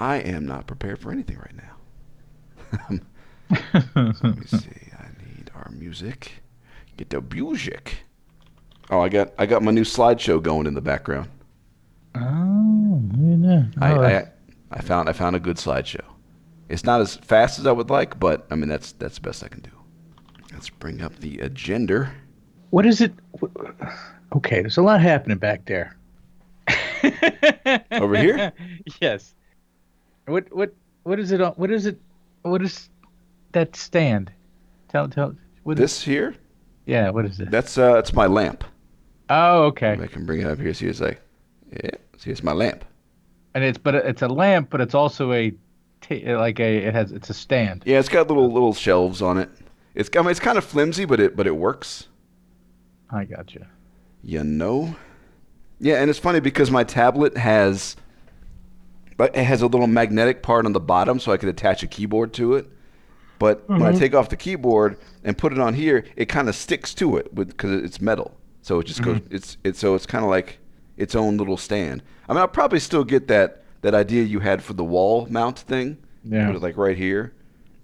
I am not prepared for anything right now. Let me see. I need our music. Get the music. Oh, I got my new slideshow going in the background. Oh, yeah. I found a good slideshow. It's not as fast as I would like, but I mean that's the best I can do. Let's bring up the agenda. What is it? Okay, there's a lot happening back there. Over here? Yes. What is it? What is it? What is that stand? Tell. This here? Yeah. What is it? That's my lamp. Oh, okay. I can bring it up here. See, it's like, yeah. See, it's my lamp. And it's a lamp, but it's also it's a stand. Yeah, it's got little shelves on it. It's kind of flimsy, but it works. I gotcha. You know. Yeah, and it's funny because my tablet has a little magnetic part on the bottom so I could attach a keyboard to it. But when I take off the keyboard and put it on here, it kind of sticks to it because it's metal. So it just goes. It's kind of like its own little stand. I mean, I'll probably still get that idea you had for the wall mount thing. Yeah. Put it like right here.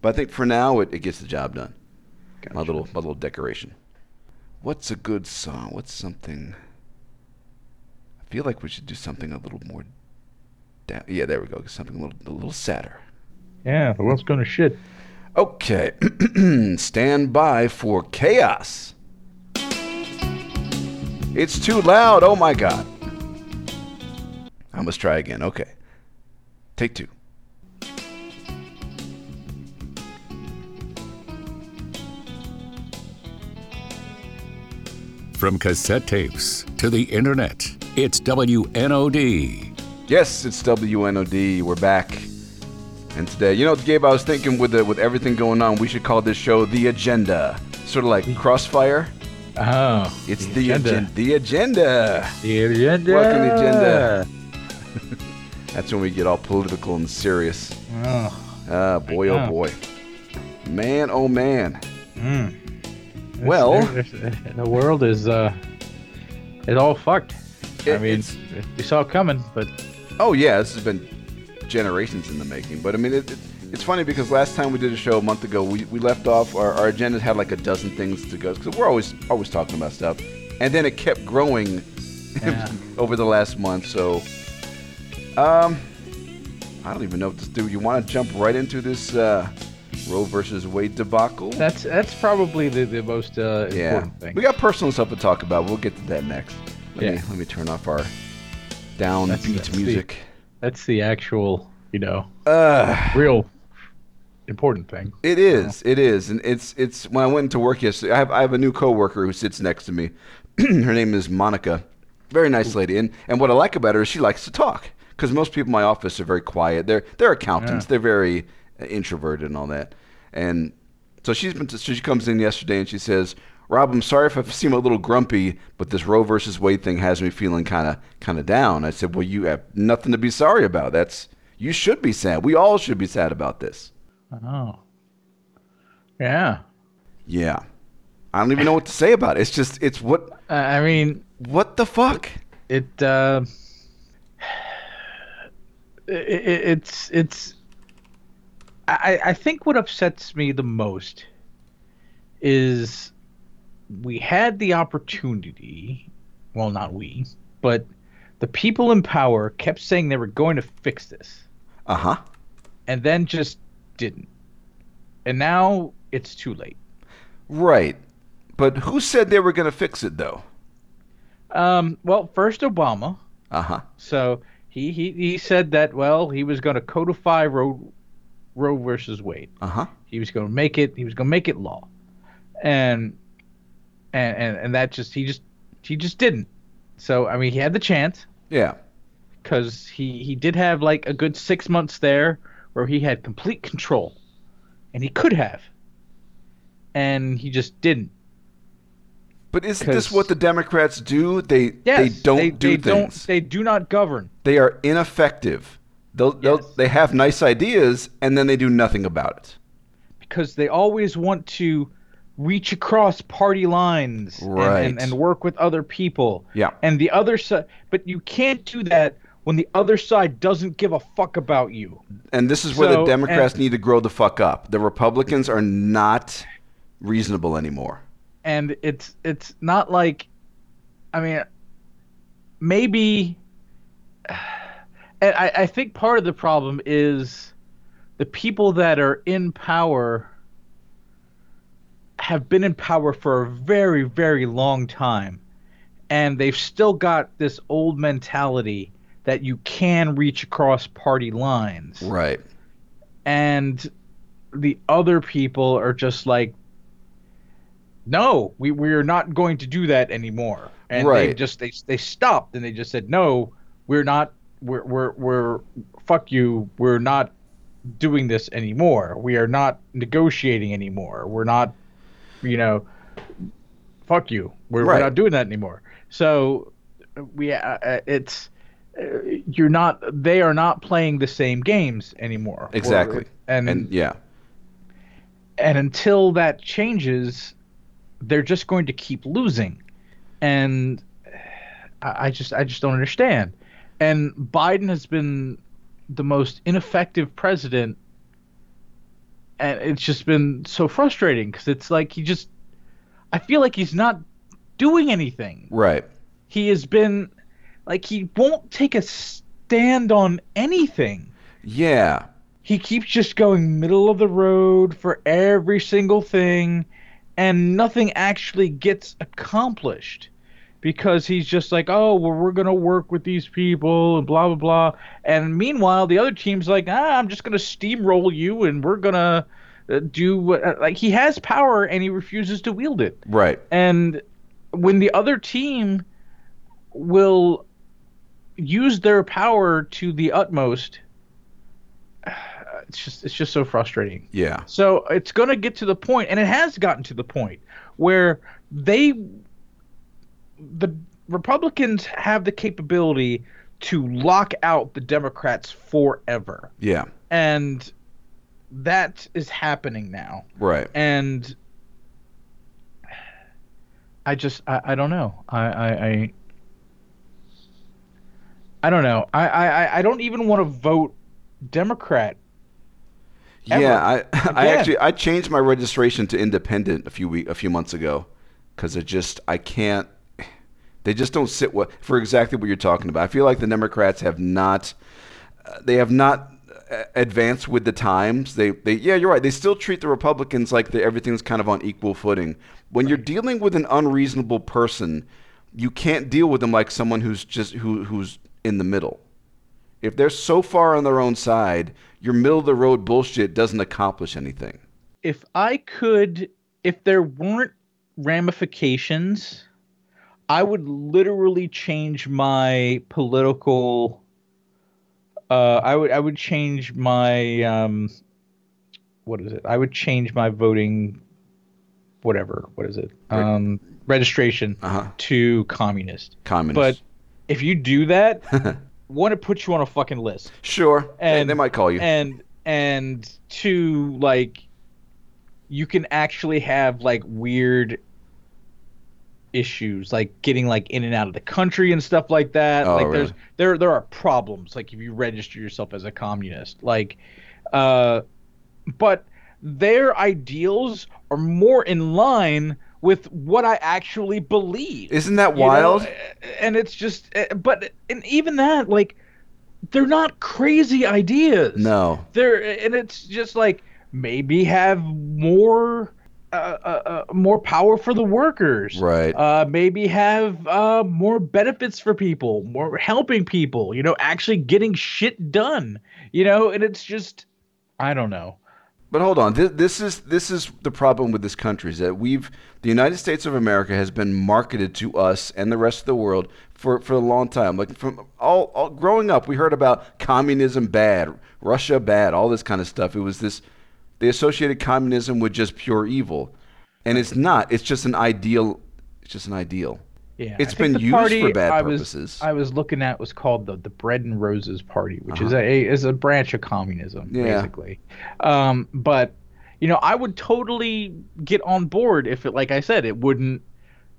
But I think for now it gets the job done. Gotcha. My little decoration. What's a good song? What's something? I feel like we should do something a little more down. Yeah, there we go. Something a little sadder. Yeah, the world's going to shit. Okay. Stand by for chaos. It's too loud. Oh, my God. I must try again. Okay. Take two. From cassette tapes to the internet, it's WNOD. Yes, it's WNOD. We're back. And today, you know, Gabe, I was thinking with everything going on, we should call this show The Agenda. Sort of like Crossfire. Oh. It's The Agenda. The Agenda. The Agenda. Welcome to The Agenda. That's when we get all political and serious. Oh. Boy, oh, boy. Man, oh, man. Mm. Well, the world is it all fucked. I mean, we saw it coming, but oh yeah, this has been generations in the making. But I mean, it's funny because last time we did a show a month ago, we left off our agenda had like a dozen things to go because we're always talking about stuff, and then it kept growing over the last month. So, I don't even know what to do. You want to jump right into this? Roe versus Wade debacle. That's probably the most important thing. We got personal stuff to talk about. We'll get to that next. Let me turn off our downbeat music. That's the actual, real important thing. It is. It is, and it's. When I went to work yesterday, I have a new coworker who sits next to me. Her name is Monica. Very nice lady, and what I like about her is she likes to talk because most people in my office are very quiet. They're accountants. Yeah. They're very introverted and all that, and so she comes in yesterday and she says, "Rob, I'm sorry if I seem a little grumpy, but this Roe versus Wade thing has me feeling kind of down." I said, "Well, you have nothing to be sorry about. You should be sad. We all should be sad about this." Oh, yeah. I don't even know what to say about it. It's just what I mean. What the fuck? It's. I think what upsets me the most is we had the opportunity, well, not we, but the people in power kept saying they were going to fix this. Uh-huh. And then just didn't. And now it's too late. Right. But who said they were going to fix it, though? Well, first Obama. Uh-huh. So he said that, well, he was going to codify Roe versus Wade. Uh-huh. He was going to make it. He was going to make it law, and that just he just didn't. So I mean, he had the chance. Yeah. Because he did have like a good 6 months there where he had complete control, and he could have. And he just didn't. But isn't this what the Democrats do? They don't do things. They do not govern. They are ineffective. They have nice ideas, and then they do nothing about it. Because they always want to reach across party lines, right, and work with other people. Yeah. And the other side, but you can't do that when the other side doesn't give a fuck about you. And this is where the Democrats need to grow the fuck up. The Republicans are not reasonable anymore. And it's not like, I mean, maybe, and I think part of the problem is the people that are in power have been in power for a very, very long time. And they've still got this old mentality that you can reach across party lines. Right. And the other people are just like, no, we're not going to do that anymore. And they just they stopped and they just said, no, we're not, we're fuck you, we're not doing this anymore. We are not negotiating anymore. We're not, you know, fuck you. We're not doing that anymore. So we it's you're not. They are not playing the same games anymore. Exactly. And until that changes, they're just going to keep losing. And I just don't understand. And Biden has been the most ineffective president. And it's just been so frustrating because it's like I feel like he's not doing anything. Right. He has been like he won't take a stand on anything. Yeah. He keeps just going middle of the road for every single thing and nothing actually gets accomplished because he's just like, oh, well, we're going to work with these people and blah, blah, blah. And meanwhile, the other team's like, I'm just going to steamroll you and we're going to do what – like he has power and he refuses to wield it. Right. And when the other team will use their power to the utmost, it's just so frustrating. Yeah. So it's going to get to the point, and it has gotten to the point, where the Republicans have the capability to lock out the Democrats forever. Yeah. And that is happening now. Right. And I don't know. I don't know. I don't even want to vote Democrat. Ever. Yeah, I changed my registration to independent a few months ago because I can't. They just don't sit for exactly what you're talking about. I feel like the Democrats have not. They have not advanced with the times. They yeah, you're right. They still treat the Republicans like everything's kind of on equal footing. When you're dealing with an unreasonable person, you can't deal with them like someone who's in the middle. If they're so far on their own side, your middle of the road bullshit doesn't accomplish anything. If there weren't ramifications, I would literally change my political. I would change my I would change my voting. Registration to communist. But if you do that, one, it puts you on a fucking list. Sure. And they might call you. And two, like, you can actually have like weird issues, like getting like in and out of the country and stuff like that. Oh, like really? there are problems. Like if you register yourself as a communist, like, but their ideals are more in line with what I actually believe. Isn't that wild? You know? And it's just, and even that, like, they're not crazy ideas. No. And it's just like, maybe have more, more power for the workers. Right. Maybe have more benefits for people, more helping people, you know, actually getting shit done, you know, and it's just, I don't know. But hold on, this is the problem with this country is that the United States of America has been marketed to us and the rest of the world for a long time. Like from all growing up, we heard about communism bad, Russia bad, all this kind of stuff. It was this, they associated communism with just pure evil, and it's not. It's just an ideal. Yeah, it's been used for bad purposes. I was looking at was called the Bread and Roses Party, which is a branch of communism, basically. But you know, I would totally get on board if it, like I said, it wouldn't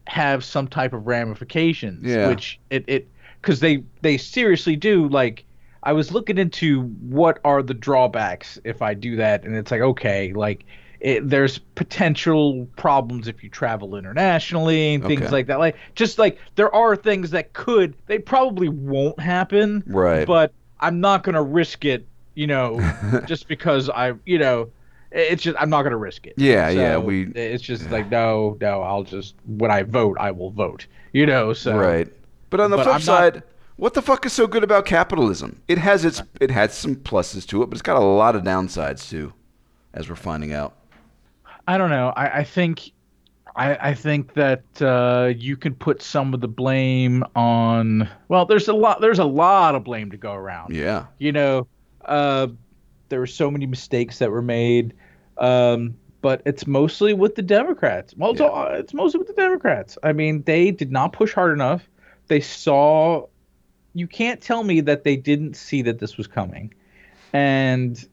have some type of ramifications. Yeah. Which it because they seriously do. Like, I was looking into what are the drawbacks if I do that, and it's like, okay, like there's potential problems if you travel internationally and things like that. Like, just like there are things that could, they probably won't happen, right? But I'm not gonna risk it, you know, just because I, you know. It's just, I'm not going to risk it. Yeah, so yeah. It's just like, no, I'll just, when I vote, I will vote. You know, so. Right. But on the flip side, what the fuck is so good about capitalism? It has some pluses to it, but it's got a lot of downsides too, as we're finding out. I don't know. I think that you can put some of the blame on, well, there's a lot of blame to go around. Yeah. You know, there were so many mistakes that were made. But it's mostly with the Democrats. Well, it's mostly with the Democrats. I mean, they did not push hard enough. They saw – you can't tell me that they didn't see that this was coming. And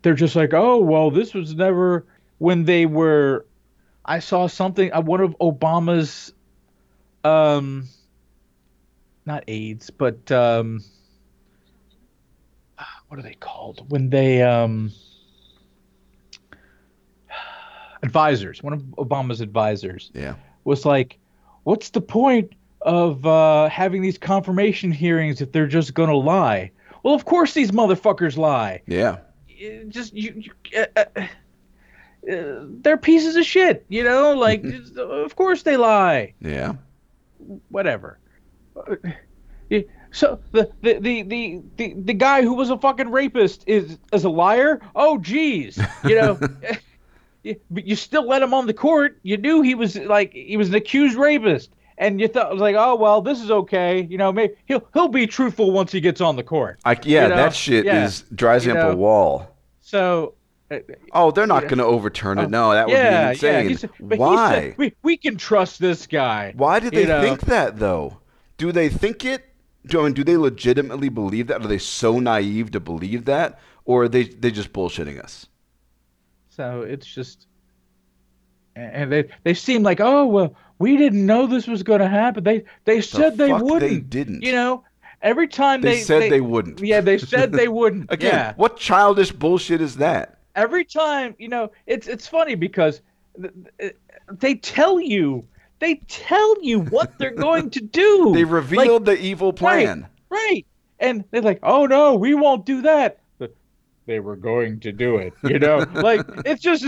they're just like, oh, well, this was never – when they were – I saw something – one of Obama's not aides, but what are they called? When they advisors, one of Obama's advisors was like, what's the point of having these confirmation hearings if they're just going to lie? Well, of course these motherfuckers lie. Yeah. They're pieces of shit, you know? Like, of course they lie. Yeah. Whatever. So the guy who was a fucking rapist is a liar? Oh, geez. You know, but you still let him on the court. You knew he was an accused rapist. And you thought, it was like, oh, well, this is okay. You know, maybe he'll be truthful once he gets on the court. That shit drives up a wall. So. They're not going to overturn it. No, that would be insane. Why? He said, we can trust this guy. Why did they think that, though? Do they think it? Do they legitimately believe that? Are they so naive to believe that? Or are they just bullshitting us? So it's just... And they seem like, oh, well, we didn't know this was going to happen. They said they wouldn't. They didn't. You know, every time they... They said they wouldn't. Yeah, they said they wouldn't. Again, what childish bullshit is that? Every time, you know, it's funny because they tell you what they're going to do. They revealed the evil plan. Right. And they're like, oh, no, we won't do that. But they were going to do it, you know? Like, it's just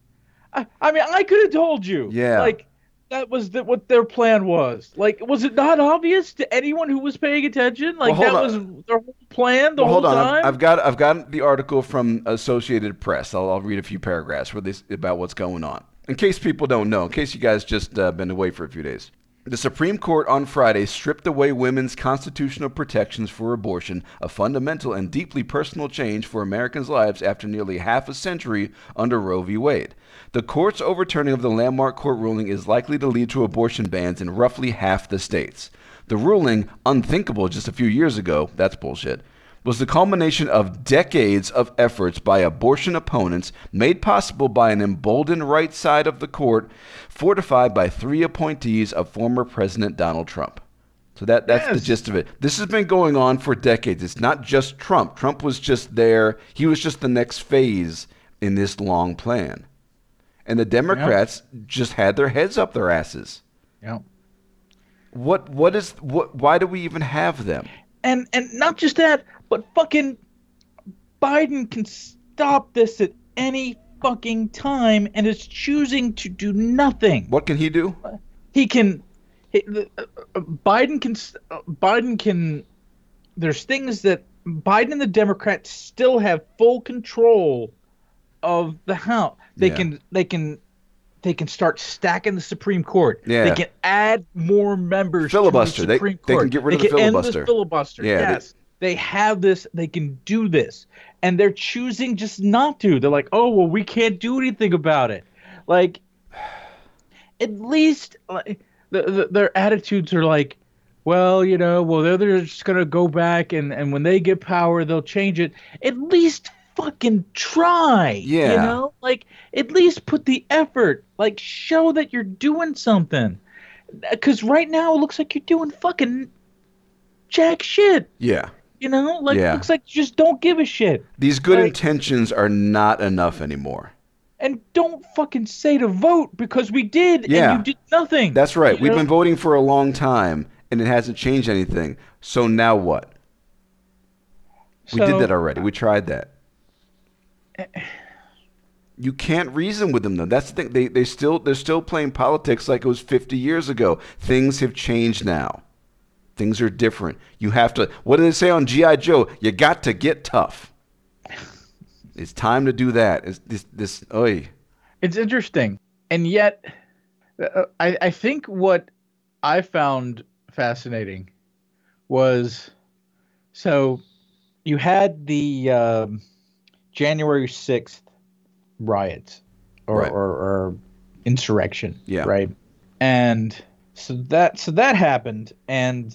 – I mean, I could have told you. Yeah. Like, that was what their plan was. Like, was it not obvious to anyone who was paying attention? Like, well, that was their whole plan the whole time? Hold on. I've got the article from Associated Press. I'll read a few paragraphs about what's going on. In case people don't know, in case you guys just been away for a few days. The Supreme Court on Friday stripped away women's constitutional protections for abortion, a fundamental and deeply personal change for Americans' lives after nearly half a century under Roe v. Wade. The court's overturning of the landmark court ruling is likely to lead to abortion bans in roughly half the states. The ruling, unthinkable just a few years ago, that's bullshit, was the culmination of decades of efforts by abortion opponents made possible by an emboldened right side of the court, fortified by three appointees of former President Donald Trump. So that's the gist of it. This has been going on for decades. It's not just Trump. Trump was just there. He was just the next phase in this long plan. And the Democrats just had their heads up their asses. Yeah. Why do we even have them? And not just that, but fucking Biden can stop this at any fucking time, and is choosing to do nothing. What can he do? Biden can. There's things that Biden and the Democrats still have full control of the House. They can start stacking the Supreme Court. Yeah. They can add more members to the Supreme Court. They can get rid of the filibuster. End the filibuster. Yeah, yes. They have this. They can do this. And they're choosing just not to. They're like, oh, well, we can't do anything about it. Like, at least like, their attitudes are like, well, you know, well, they're just going to go back and when they get power, they'll change it. At least fucking try. Yeah. You know? Like, at least put the effort. Like, show that you're doing something. Because right now it looks like you're doing fucking jack shit. Yeah. You know, like, yeah. It looks like you just don't give a shit. These good intentions are not enough anymore. And don't fucking say to vote because we did, and you did nothing. That's right. You know? We've been voting for a long time, and it hasn't changed anything. So now what? We did that already. We tried that. You can't reason with them, though. That's the thing. They're still playing politics like it was 50 years ago. Things have changed now. Things are different. You have to. What do they say on G.I. Joe? You got to get tough. It's time to do that. It's interesting, and yet, I think what I found fascinating was, so you had the January 6th riots or insurrection, right? And so that happened, and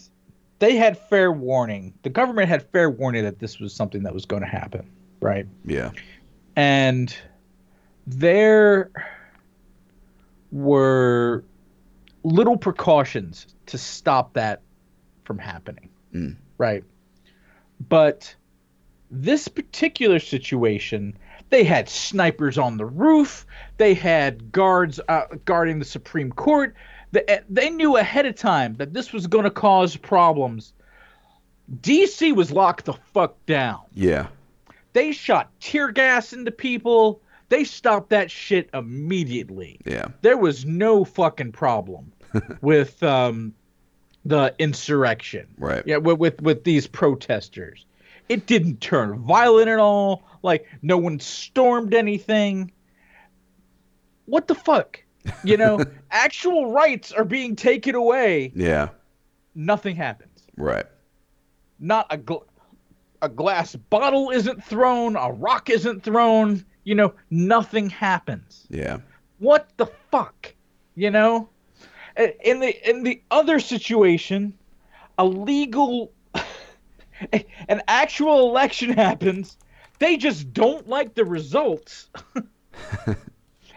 they had fair warning. The government had fair warning that this was something that was going to happen, right? Yeah. And there were little precautions to stop that from happening, right? But this particular situation, they had snipers on the roof. They had guards guarding the Supreme Court. They knew ahead of time that this was going to cause problems. D.C. was locked the fuck down. Yeah. They shot tear gas into people. They stopped that shit immediately. Yeah. There was no fucking problem with the insurrection. Right. Yeah, with these protesters. It didn't turn violent at all. Like, no one stormed anything. What the fuck? You know, actual rights are being taken away. Yeah. Nothing happens. Right. Not a glass bottle isn't thrown. A rock isn't thrown. You know, nothing happens. Yeah. What the fuck? You know, in the other situation, an actual election happens. They just don't like the results.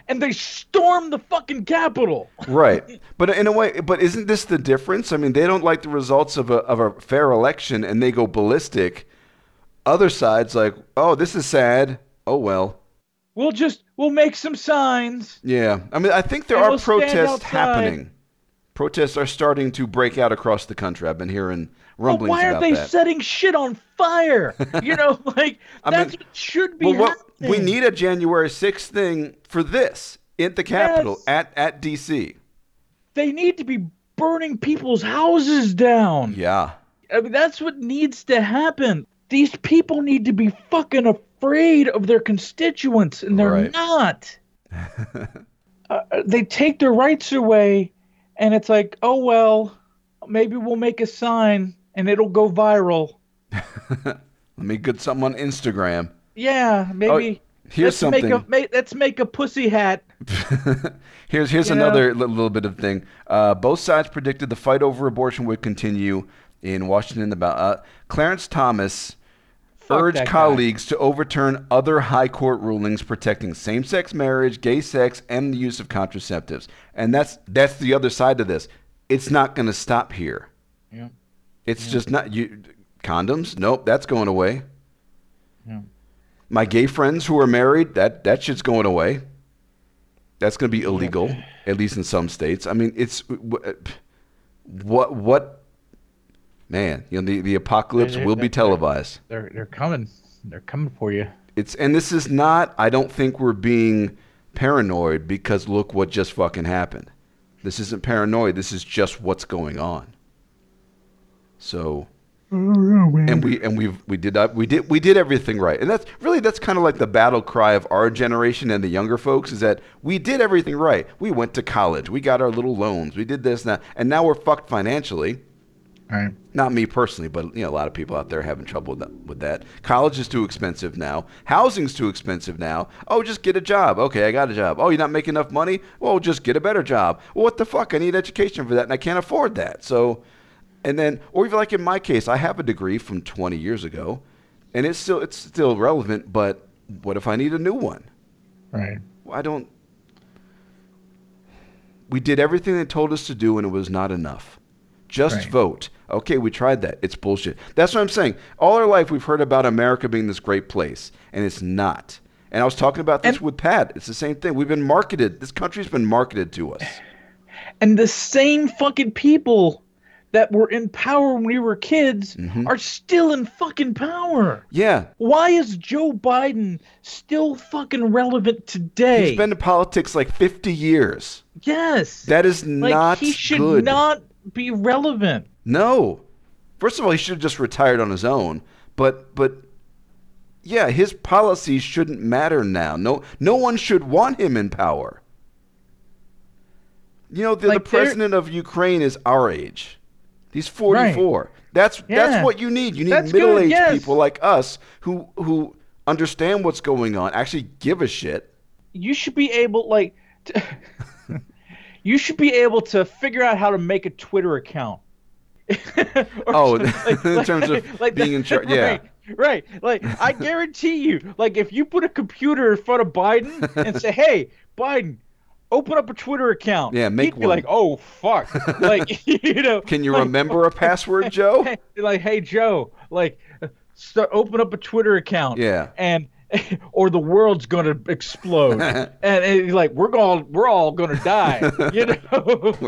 And they storm the fucking Capitol. Right. But in a way, but isn't this the difference? I mean, they don't like the results of a fair election, and they go ballistic. Other side's like, oh, this is sad. Oh, well. We'll make some signs. Yeah. I mean, I think there are protests happening. Protests are starting to break out across the country. I've been hearing rumblings about that. But why are they setting shit on fire? You know, like, that's what should be happening. We need a January 6th thing for this, at the Capitol, at D.C. They need to be burning people's houses down. Yeah. I mean, that's what needs to happen. These people need to be fucking afraid of their constituents, and they're not. They take their rights away. And it's like, oh, well, maybe we'll make a sign and it'll go viral. Let me get something on Instagram. Yeah, maybe. Oh, here's something. Let's make a pussy hat. here's another little bit of thing. Both sides predicted the fight over abortion would continue in Washington. About Clarence Thomas urged colleagues to overturn other high court rulings protecting same-sex marriage, gay sex, and the use of contraceptives. And that's the other side to this. It's not going to stop here. Yeah. It's just not. Condoms? Nope, that's going away. Yeah. My gay friends who are married, that shit's going away. That's going to be illegal, at least in some states. I mean, it's what. Man, you know, the apocalypse will be televised. They're coming. They're coming for you. This is not, I don't think we're being paranoid because look what just fucking happened. This isn't paranoid. This is just what's going on. So, we did everything right. And that's kind of like the battle cry of our generation and the younger folks is that we did everything right. We went to college. We got our little loans. We did this and that. And now we're fucked financially. Right. Not me personally, but you know, a lot of people out there having trouble with that. College is too expensive now. Housing's too expensive now. Oh, just get a job. Okay, I got a job. Oh, you're not making enough money? Well, just get a better job. Well, what the fuck? I need education for that, and I can't afford that. So, and then, or even like in my case, I have a degree from 20 years ago, and it's still relevant. But what if I need a new one? Right. Well, we did everything they told us to do, and it was not enough. Just vote. Okay, we tried that. It's bullshit. That's what I'm saying. All our life we've heard about America being this great place, and it's not. And I was talking about this with Pat. It's the same thing. We've been marketed. This country's been marketed to us. And the same fucking people that were in power when we were kids are still in fucking power. Yeah. Why is Joe Biden still fucking relevant today? He's been in politics like 50 years. Yes. That is not good. He should not be relevant. No. First of all, he should have just retired on his own. But yeah, his policies shouldn't matter now. No one should want him in power. You know, the president of Ukraine is our age. He's 44. Right. That's what you need. You need middle-aged people like us who understand what's going on, actually give a shit. You should be able you should be able to figure out how to make a Twitter account. In terms of being in charge. Yeah. Right. I guarantee you, if you put a computer in front of Biden and say, "Hey, Biden, open up a Twitter account." Yeah, make one. He'd be like, "Oh, fuck." Can you remember a password, Joe? Hey, Joe, open up a Twitter account. Yeah. And or the world's gonna explode. and we're all gonna die. We're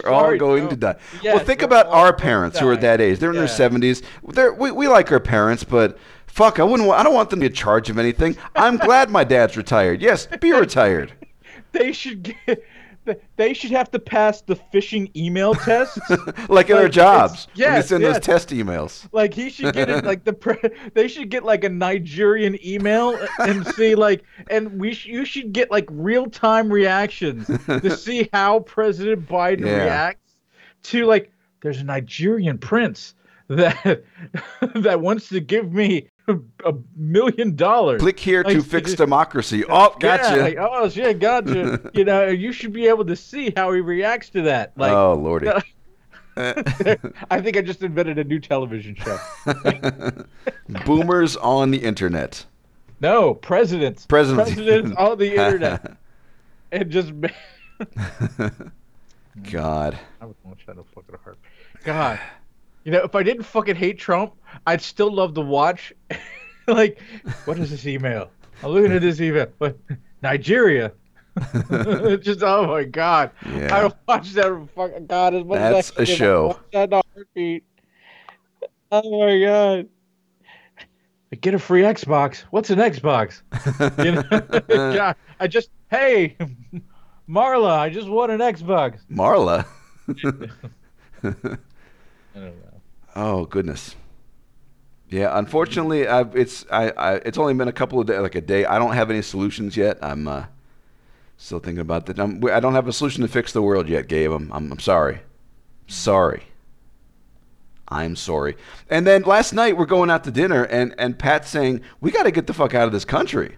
all going to die. Yes, well, think about our parents who are that age. They're in their 70s. We like our parents, but fuck, I don't want them to be in charge of anything. I'm glad my dad's retired. Yes, be retired. They should have to pass the phishing email tests, in their jobs. Yes, when they send those test emails. He should get it, they should get a Nigerian email and see you should get real time reactions to see how President Biden reacts to there's a Nigerian prince that wants to give me $1 million. Click here to fix democracy. Oh, gotcha. Yeah, oh, shit, gotcha. You should be able to see how he reacts to that. Oh, Lordy. I think I just invented a new television show. Boomers on the internet. No, presidents. Presidents on the internet. And just... God. I would launch that fucking heart. God. If I didn't fucking hate Trump, I'd still love to watch. What is this email? I'm looking at this email. What? Nigeria. Just, oh my God. Yeah. I watch that fucking God as much as I can. That's a show. That on repeat. Oh my God. Get a free Xbox. What's an Xbox? God, hey, Marla, I just won an Xbox. Marla? I don't know. Oh goodness, yeah. Unfortunately, it's only been a couple of days, a day. I don't have any solutions yet. I'm still thinking about that. I don't have a solution to fix the world yet, Gabe. I'm sorry. I'm sorry. And then last night we're going out to dinner, and Pat's saying we got to get the fuck out of this country.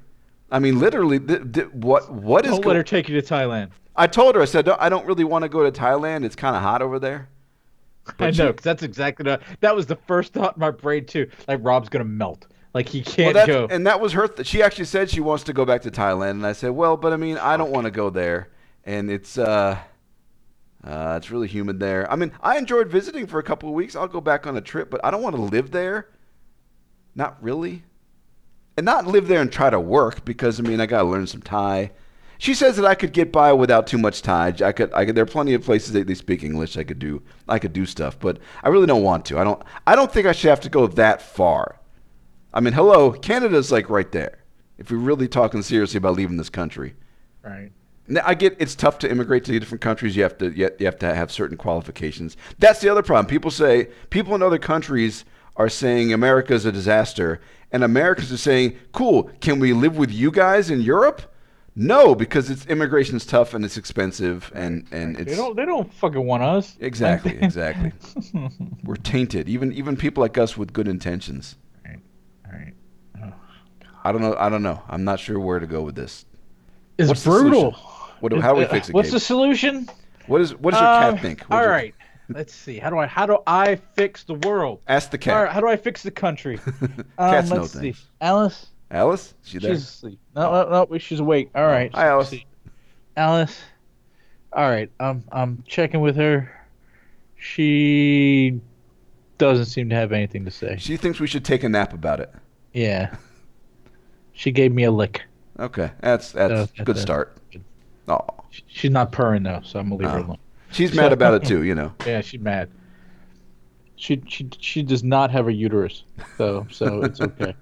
I mean, literally, what is? Don't let her take you to Thailand. I told her. I said, no, I don't really want to go to Thailand. It's kind of hot over there. But I know, because that's exactly that was the first thought in my brain too. Rob's gonna melt. He can't go. And that was her. She actually said she wants to go back to Thailand, and I said, well, but I mean, I don't want to go there, and it's really humid there. I mean, I enjoyed visiting for a couple of weeks. I'll go back on a trip, but I don't want to live there. Not really, and not live there and try to work because I mean, I gotta learn some Thai. She says that I could get by without too much Thai. I could. There are plenty of places that they speak English. I could do stuff, but I really don't want to. I don't think I should have to go that far. I mean, hello, Canada's right there. If we're really talking seriously about leaving this country, right? Now, I get it's tough to immigrate to different countries. You have to have certain qualifications. That's the other problem. People in other countries are saying America's a disaster, and Americans are saying, "Cool, can we live with you guys in Europe?" No, because immigration's tough and it's expensive and it's they don't fucking want us. Exactly. We're tainted. Even people like us with good intentions. All right. Oh, I don't know. I'm not sure where to go with this. It's what's brutal. How do we fix it? What's the solution? What does your cat think? All right. Let's see. How do I fix the world? Ask the cat. All right, how do I fix the country? Cats know things. See. Alice? She's asleep. No, she's awake. All right. Hi, Alice. All right, I'm checking with her. She doesn't seem to have anything to say. She thinks we should take a nap about it. Yeah. She gave me a lick. Okay, that's a good start. Oh. She's not purring, though, so I'm going to leave her alone. She's mad about it, too, you know. Yeah, she's mad. She does not have a uterus, so it's okay.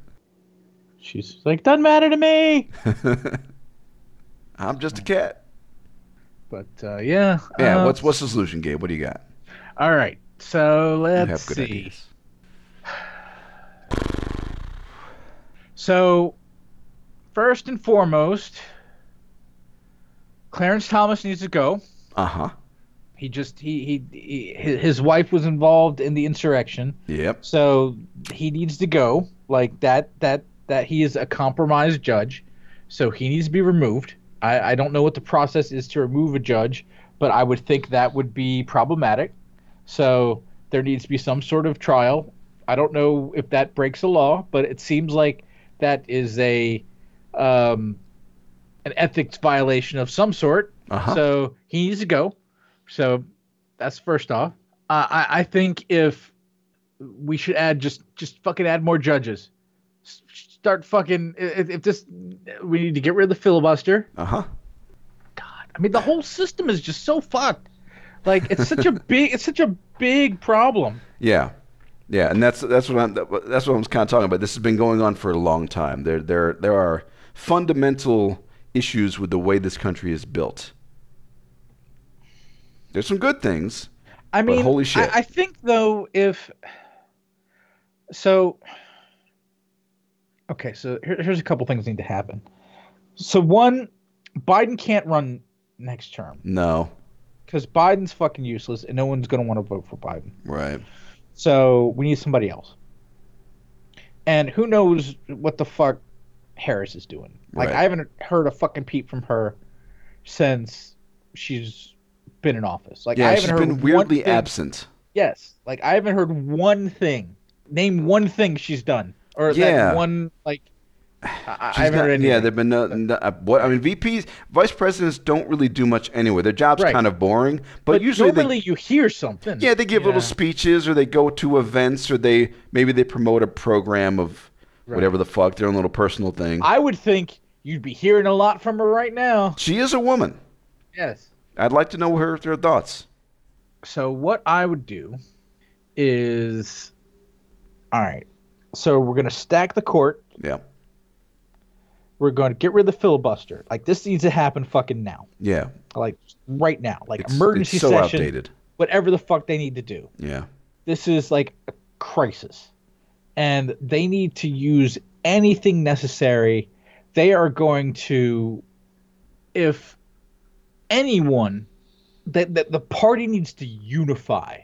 She's like, doesn't matter to me. I'm just a cat. But, yeah. Yeah, what's the solution, Gabe? What do you got? All right, so let's see. Ideas. So, first and foremost, Clarence Thomas needs to go. Uh-huh. He just his wife was involved in the insurrection. Yep. So he needs to go. Like that he is a compromised judge, so he needs to be removed. I don't know what the process is to remove a judge, but I would think that would be problematic. So there needs to be some sort of trial. I don't know if that breaks the law, but it seems like that is a an ethics violation of some sort. Uh-huh. So he needs to go. So that's first off. I think if we should add just fucking add more judges. Start fucking if this we need to get rid of the filibuster. Uh-huh. God, I mean the whole system is just so fucked. Like it's such a big problem. Yeah. Yeah, and that's what I'm kind of talking about. This has been going on for a long time. There are fundamental issues with the way this country is built. There's some good things. I mean, but holy shit. I think though here's a couple things need to happen. So one, Biden can't run next term. No. Because Biden's fucking useless and no one's going to want to vote for Biden. Right. So we need somebody else. And who knows what the fuck Harris is doing. Like, right. I haven't heard a fucking peep from her since she's been in office. Like, yeah, she's been weirdly absent. Yes. Like, I haven't heard one thing. Name one thing she's done. Or that one, like, I haven't heard anything. Yeah, there have been VPs, vice presidents don't really do much anyway. Their job's kind of boring. But usually you hear something. Yeah, they give little speeches or they go to events or maybe they promote a program of whatever the fuck, their own little personal thing. I would think you'd be hearing a lot from her right now. She is a woman. Yes. I'd like to know her thoughts. So what I would do is, all right, so we're going to stack the court. Yeah. We're going to get rid of the filibuster. Like, this needs to happen fucking now. Yeah. Like, right now. Like, emergency session. It's so outdated. Whatever the fuck they need to do. Yeah. This is, like, a crisis. And they need to use anything necessary. They are going to, if anyone, that the party needs to unify.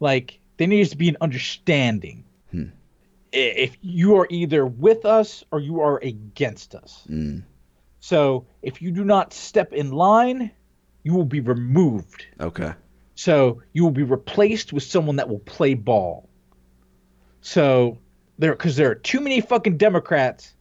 Like, there needs to be an understanding. If you are either with us or you are against us. So if you do not step in line, you will be removed. Okay. So you will be replaced with someone that will play ball. So because there are too many fucking Democrats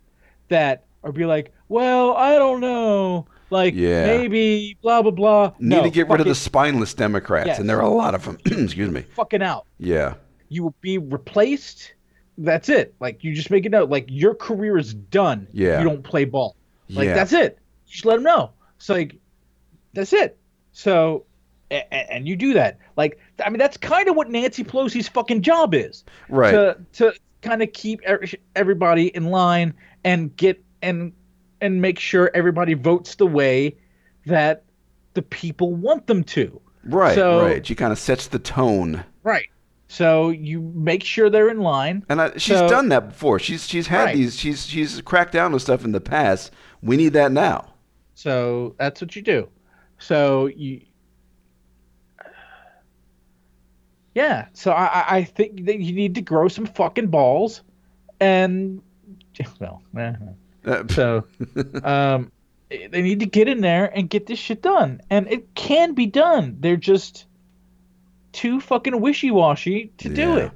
that are be like, well, I don't know. Like, maybe blah, blah, blah. Need to get rid of the spineless Democrats. Yes. And there are a lot of them. Excuse me. Fucking out. Yeah. You will be replaced. That's it. Like, you just make a note. Like, your career is done. Yeah. You don't play ball. Like, that's it. You just let them know. So, like, that's it. So, and you do that. Like, I mean, that's kind of what Nancy Pelosi's fucking job is. Right. To kind of keep everybody in line and get and make sure everybody votes the way that the people want them to. Right, right. She kind of sets the tone. Right. So you make sure they're in line. And she's done that before. She's had these. She's cracked down on stuff in the past. We need that now. So that's what you do. So you. Yeah. So I think that you need to grow some fucking balls, and well, so they need to get in there and get this shit done, and it can be done. They're just too fucking wishy-washy to do it.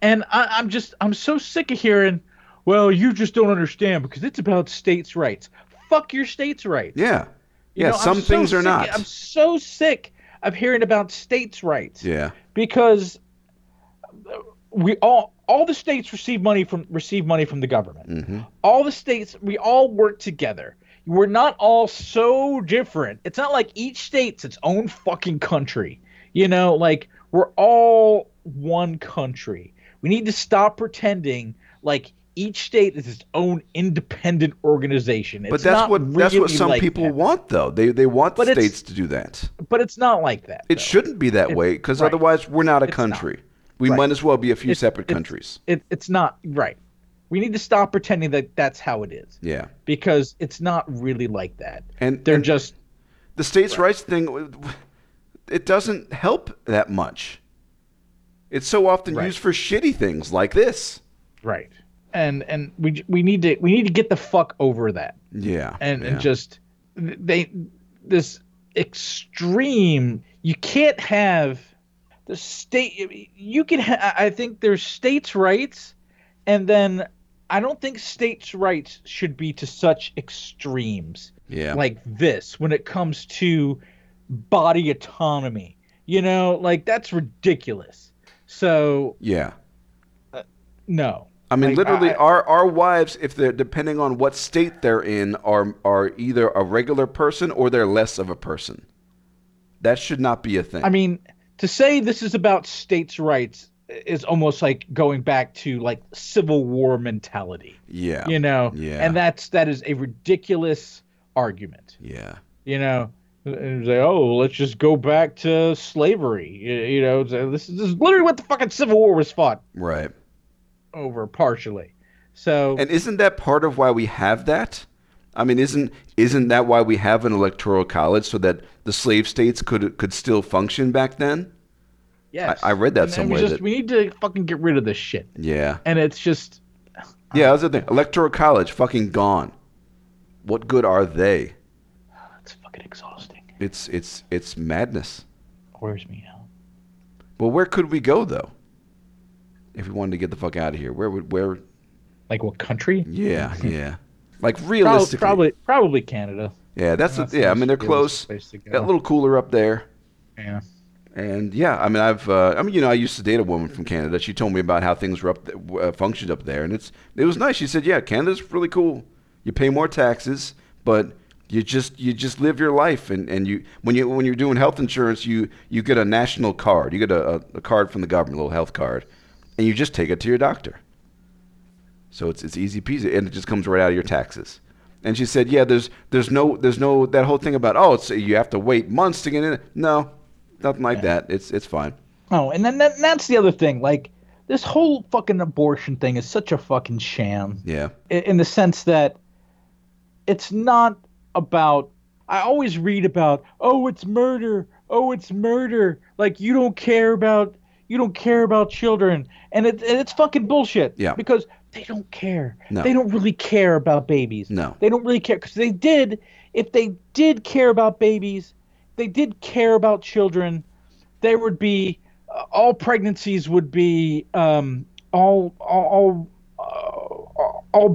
And I'm so sick of hearing, well, you just don't understand because it's about states' rights. Fuck your states' rights. Yeah. You know, some things are not. I'm so sick. of hearing about states' rights. Yeah. Because we all the states receive money from the government. Mm-hmm. All the states, we all work together. We're not all so different. It's not like each state's its own fucking country. You know, like, we're all one country. We need to stop pretending like each state is its own independent organization. It's but that's not what really that's what some like people that. Want, though. They want the states to do that. But it's not like that. It shouldn't be that way, because otherwise we're not a country. We might as well be a few separate countries. It's not right. We need to stop pretending that that's how it is. Yeah. Because it's not really like that. And they're just the states' rights thing. It doesn't help that much. It's so often used for shitty things like this. Right. And we need to get the fuck over that. Yeah. And just this extreme. You can't have the state. You can. I think there's states' rights, and then. I don't think states' rights should be to such extremes like this when it comes to body autonomy. You know, like, that's ridiculous. So no. I mean, like, literally, our wives, if they're depending on what state they're in, are either a regular person or they're less of a person. That should not be a thing. I mean, to say this is about states' rights is almost like going back to like Civil War mentality. Yeah. You know? Yeah. And that is a ridiculous argument. Yeah. You know, and say, oh, let's just go back to slavery. You know, this is literally what the fucking Civil War was fought. Right. Over partially. So. And isn't that part of why we have that? I mean, isn't that why we have an electoral college, so that the slave states could still function back then? Yes. I read that somewhere. We need to fucking get rid of this shit. Yeah. And it's just... Yeah, that's the thing. Electoral college, fucking gone. What good are they? It's fucking exhausting. It's madness. Where's me now? Well, where could we go, though? If we wanted to get the fuck out of here, where? Like what country? Yeah, yeah. Like realistically. Probably Canada. Yeah, that's I mean, they're close. Got a little cooler up there. Yeah. And yeah, I mean, I used to date a woman from Canada. She told me about how things were functioned up there, and it was nice. She said, "Yeah, Canada's really cool. You pay more taxes, but you just live your life, and when you're doing health insurance, you get a national card. You get a card from the government, a little health card, and you just take it to your doctor. So it's easy peasy, and it just comes right out of your taxes." And she said, "Yeah, there's no that whole thing about you have to wait months to get in. No." Nothing like that. It's fine. Oh, and then that's the other thing. Like, this whole fucking abortion thing is such a fucking sham. Yeah. In the sense that it's not about... I always read about, it's murder. Like, you don't care about children. And it's fucking bullshit. Yeah. Because they don't care. No. They don't really care about babies. No. They don't really care. Because if they did care about babies... they did care about children, there would be all pregnancies would be all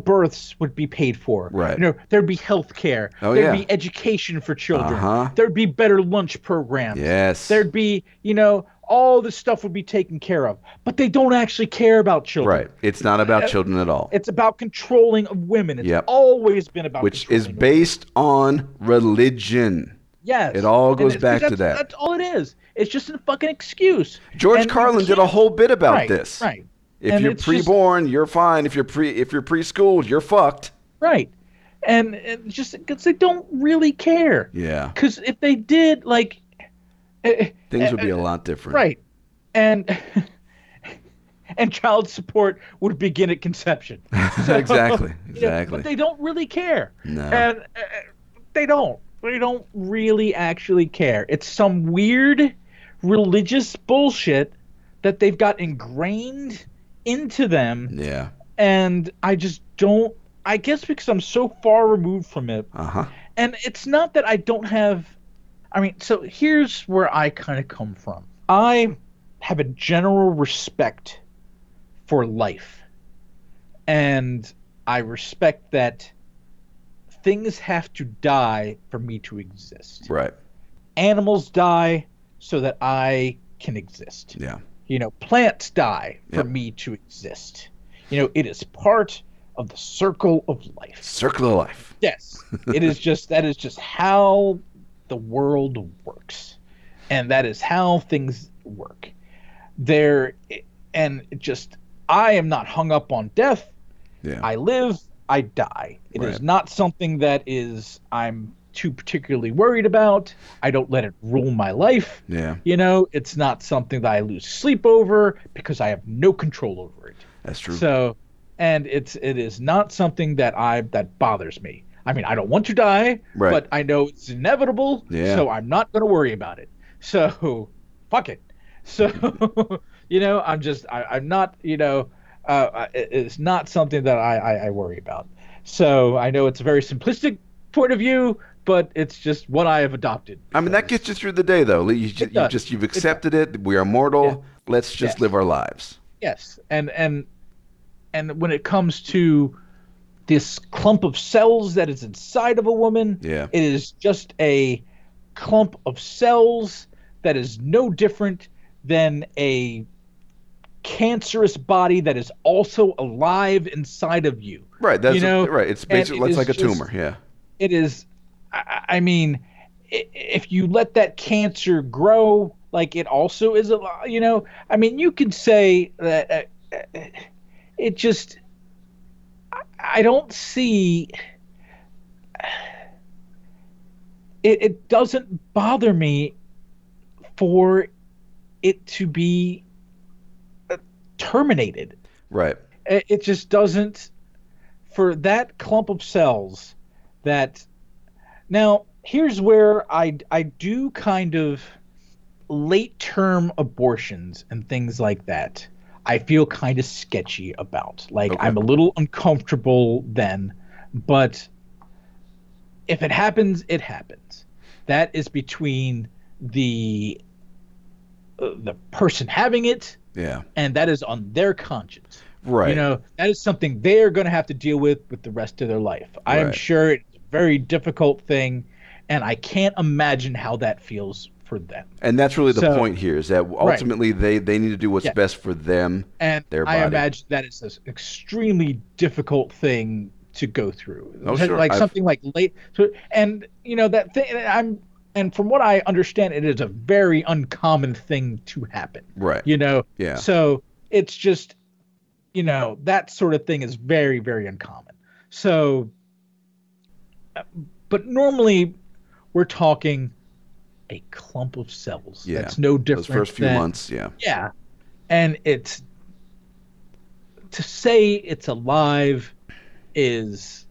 births would be paid for. Right. You know, there'd be health care. There'd be education for children. Uh-huh. There'd be better lunch programs. Yes. There'd be, you know, all this stuff would be taken care of. But they don't actually care about children. Right. It's not about children at all. It's about controlling of women. It's always been about controlling women. Which is based on religion. Yes. It all goes back to that. That's all it is. It's just a fucking excuse. George Carlin did a whole bit about this. Right. If you're preborn, you're fine. If you're preschooled, you're fucked. Right. And it just because they don't really care. Yeah. Because if they did, like, things would be a lot different. Right. And child support would begin at conception. So, exactly. You know, but they don't really care. No. And they don't. They don't really actually care. It's some weird religious bullshit that they've got ingrained into them. Yeah. And I guess because I'm so far removed from it. Uh-huh. And it's not that I don't have... I mean, so here's where I kind of come from. I have a general respect for life. And I respect that... things have to die for me to exist. Right. Animals die so that I can exist. Yeah. You know, plants die for me to exist. You know, it is part of the circle of life. Circle of life. Yes. It is just, that is just how the world works. And that is how things work. There, and just, I am not hung up on death. Yeah. I live, I die. It is not something that is, I'm too particularly worried about. I don't let it rule my life. Yeah. You know, it's not something that I lose sleep over because I have no control over it. That's true. So, and it is not something that bothers me. I mean, I don't want to die, but I know it's inevitable, so I'm not going to worry about it. So, fuck it. So, you know, I'm just, I'm not, you know, it's not something that I worry about. So I know it's a very simplistic point of view, but it's just what I have adopted. I mean, that gets you through the day, though. You've accepted it. We are mortal. Yeah. Let's just live our lives. Yes. And when it comes to this clump of cells that is inside of a woman, it is just a clump of cells that is no different than a cancerous body that is also alive inside of you. Right. That's, you know? Right. It's basically, it looks like a tumor. Yeah. It is. I mean, if you let that cancer grow, like it also is, you know, I mean, you could say that it just, I don't see, it doesn't bother me for it to be terminated. Right. It just doesn't, for that clump of cells that, now here's where I do kind of late term abortions and things like that. I feel kind of sketchy about, like, I'm a little uncomfortable then, but if it happens, it happens. That is between the person having it, and that is on their conscience. Right. You know, that is something they're going to have to deal with the rest of their life. I'm sure it's a very difficult thing, and I can't imagine how that feels for them. And that's really the point here, is that ultimately they need to do what's best for them and their body. I imagine that is an extremely difficult thing to go through. Oh, sure. Like something like late, and you know that thing. And from what I understand, it is a very uncommon thing to happen. Right. You know. Yeah. So it's just, you know, that sort of thing is very, very uncommon. So, but normally we're talking a clump of cells. Yeah. That's no different. Those first few months. Yeah. Yeah. And it's, to say it's alive is,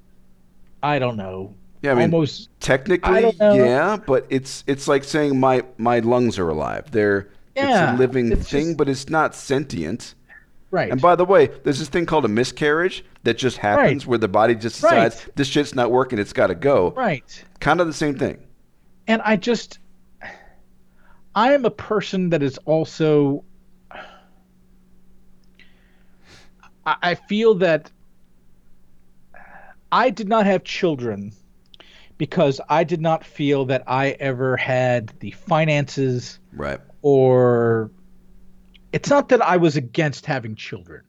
I don't know. Yeah, I mean, almost, technically, yeah, but it's like saying my lungs are alive. They're it's a living thing, but it's not sentient. Right. And by the way, there's this thing called a miscarriage that just happens where the body just decides this shit's not working, it's got to go. Right. Kind of the same thing. And I am a person that is also, I feel that I did not have children because I did not feel that I ever had the finances, or it's not that I was against having children.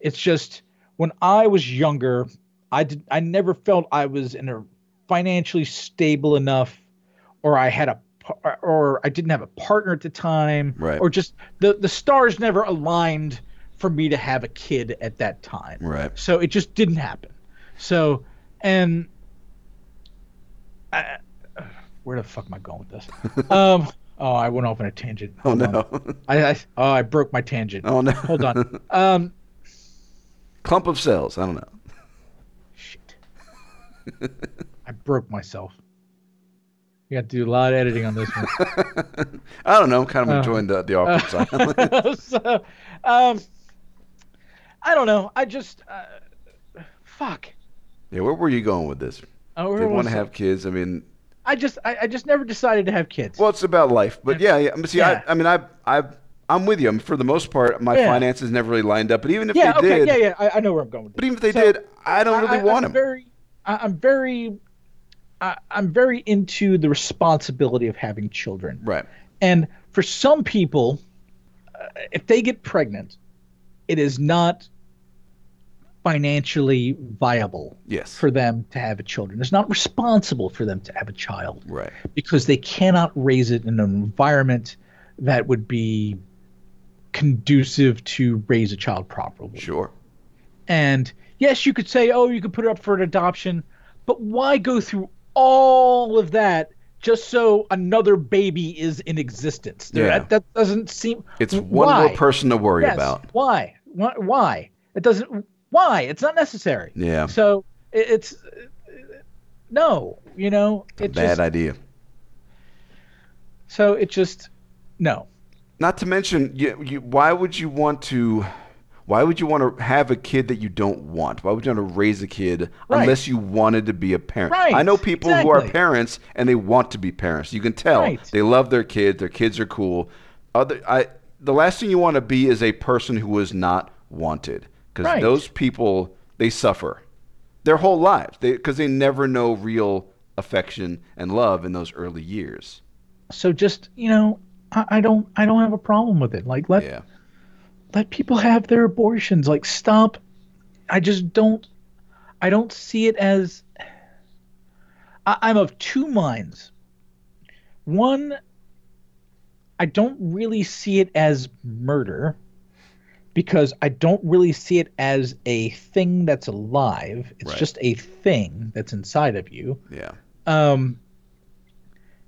It's just when I was younger, I never felt I was in a financially stable enough, or I had or I didn't have a partner at the time, or just the stars never aligned for me to have a kid at that time. Right. So it just didn't happen. So, and where the fuck am I going with this? I went off on a tangent. Hold on. I broke my tangent. Oh no. Hold on. Clump of cells. I don't know. Shit. I broke myself. You got to do a lot of editing on this one. I don't know. I'm kind of enjoying the awkward silence. So, I don't know. I just fuck. Yeah, where were you going with this? Didn't want to have kids. I mean, I just never decided to have kids. Well, it's about life, but I'm with you. I mean, for the most part, my finances never really lined up. But even if they did, I know where I'm going with this. But even if they did, I don't really want them. I'm very into the responsibility of having children. Right. And for some people, if they get pregnant, it is not financially viable for them to have a children. It's not responsible for them to have a child, right? Because they cannot raise it in an environment that would be conducive to raise a child properly. Sure. And yes, you could say, oh, you could put it up for an adoption, but why go through all of that just so another baby is in existence? Yeah. That doesn't seem... It's one more person to worry about. Why? It doesn't... Why? It's not necessary. Yeah. So it's... No. You know? It's a bad idea. So it just... No. Not to mention, why would you want to... Why would you want to have a kid that you don't want? Why would you want to raise a kid unless you wanted to be a parent? Right. I know people who are parents and they want to be parents. You can tell they love their kids. Their kids are cool. The last thing you want to be is a person who is not wanted, because those people, they suffer their whole lives because they never know real affection and love in those early years. So just, I don't have a problem with it. Like let people have their abortions. Like, stop. I just don't. I don't see it as. I'm of two minds. One, I don't really see it as murder, because I don't really see it as a thing that's alive. It's just a thing that's inside of you. Yeah.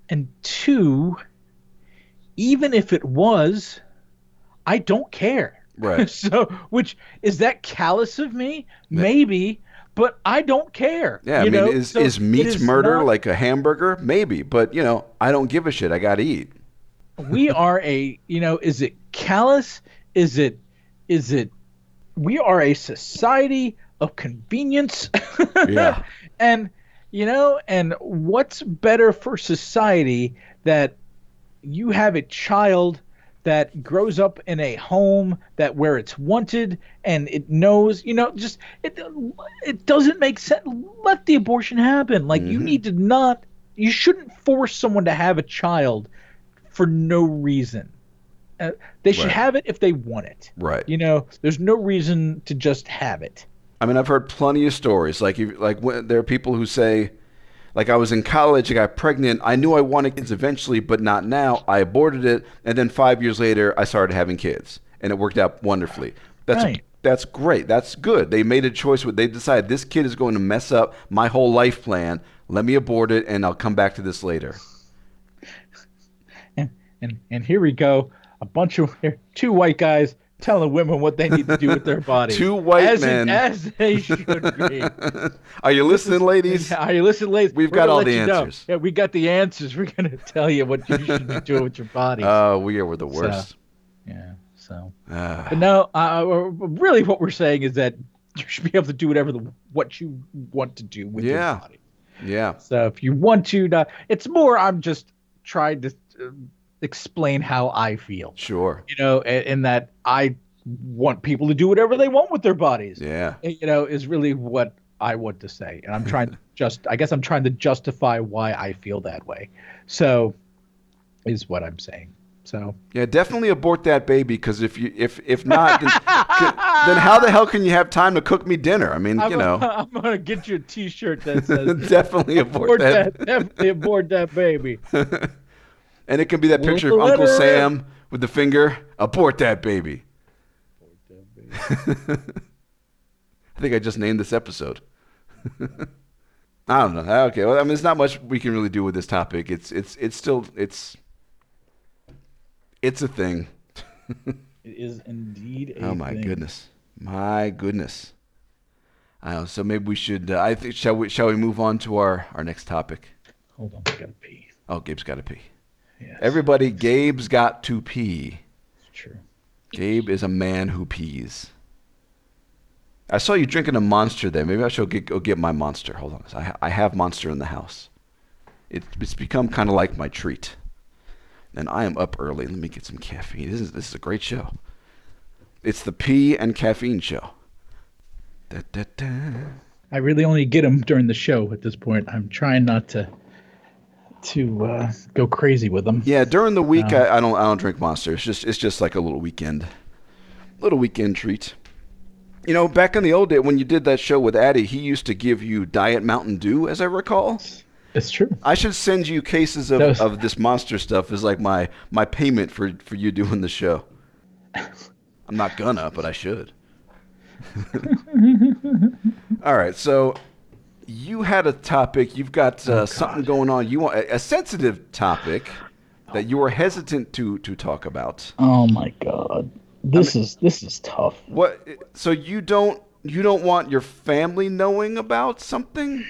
And two, even if it was, I don't care. Right. So, which is that callous of me? Yeah. Maybe, but I don't care. Yeah, I mean, is meat's murder like a hamburger? Maybe, but I don't give a shit. I gotta eat. We are is it callous? Is it? We are a society of convenience. Yeah. And what's better for society that you have a child that grows up in a home where it's wanted and it knows, it doesn't make sense. Let the abortion happen. Like you shouldn't force someone to have a child for no reason. They should have it if they want it. Right. There's no reason to just have it. I mean, I've heard plenty of stories. There are people who say, like, I was in college, I got pregnant, I knew I wanted kids eventually, but not now. I aborted it, and then 5 years later, I started having kids, and it worked out wonderfully. That's great. That's good. They made a choice. They decided this kid is going to mess up my whole life plan. Let me abort it, and I'll come back to this later. And here we go. A bunch of two white guys telling women what they need to do with their body. Two white men. As they should be. Are you listening, ladies? Are you listening, ladies? We've got all the answers. Yeah, we got the answers. We're going to tell you what you should be doing with your body. Oh, we were the worst. But no, really what we're saying is that you should be able to do whatever what you want to do with your body. Yeah. So if you want to, it's more I'm just trying to explain how I feel. Sure. In that I want people to do whatever they want with their bodies. Yeah. Is really what I want to say. And I'm trying to I'm trying to justify why I feel that way. So is what I'm saying. So yeah, definitely abort that baby, because if not, then how the hell can you have time to cook me dinner? I mean, I'm gonna get you a T-shirt that says definitely abort that. Definitely abort that baby. And it can be that picture of Uncle Sam with the finger. Abort that baby. I think I just named this episode. I don't know. Okay. Well, I mean, there's not much we can really do with this topic. It's still a thing. It is indeed a thing. Oh my goodness. My goodness. I don't know. So maybe we should. I think shall we move on to our next topic? Hold on, I gotta pee. Oh, Gabe's gotta pee. Yes. Everybody, Gabe's got to pee. It's true. Gabe is a man who pees. I saw you drinking a Monster there. Maybe I should go get my Monster. Hold on. I have Monster in the house. It's become kind of like my treat. And I am up early. Let me get some caffeine. This is a great show. It's the pee and caffeine show. Da, da, da. I really only get them during the show at this point. I'm trying not to... to go crazy with them. Yeah, during the week I don't drink Monster. It's just like a little weekend treat. You know, back in the old day when you did that show with Addy, he used to give you Diet Mountain Dew, as I recall. It's true. I should send you cases of this Monster stuff as like my payment for you doing the show. I'm not gonna, but I should. All right, so you had a topic. You've got something going on. You want a sensitive topic that you were hesitant to talk about. Oh my God, this is tough. What? So you don't want your family knowing about something?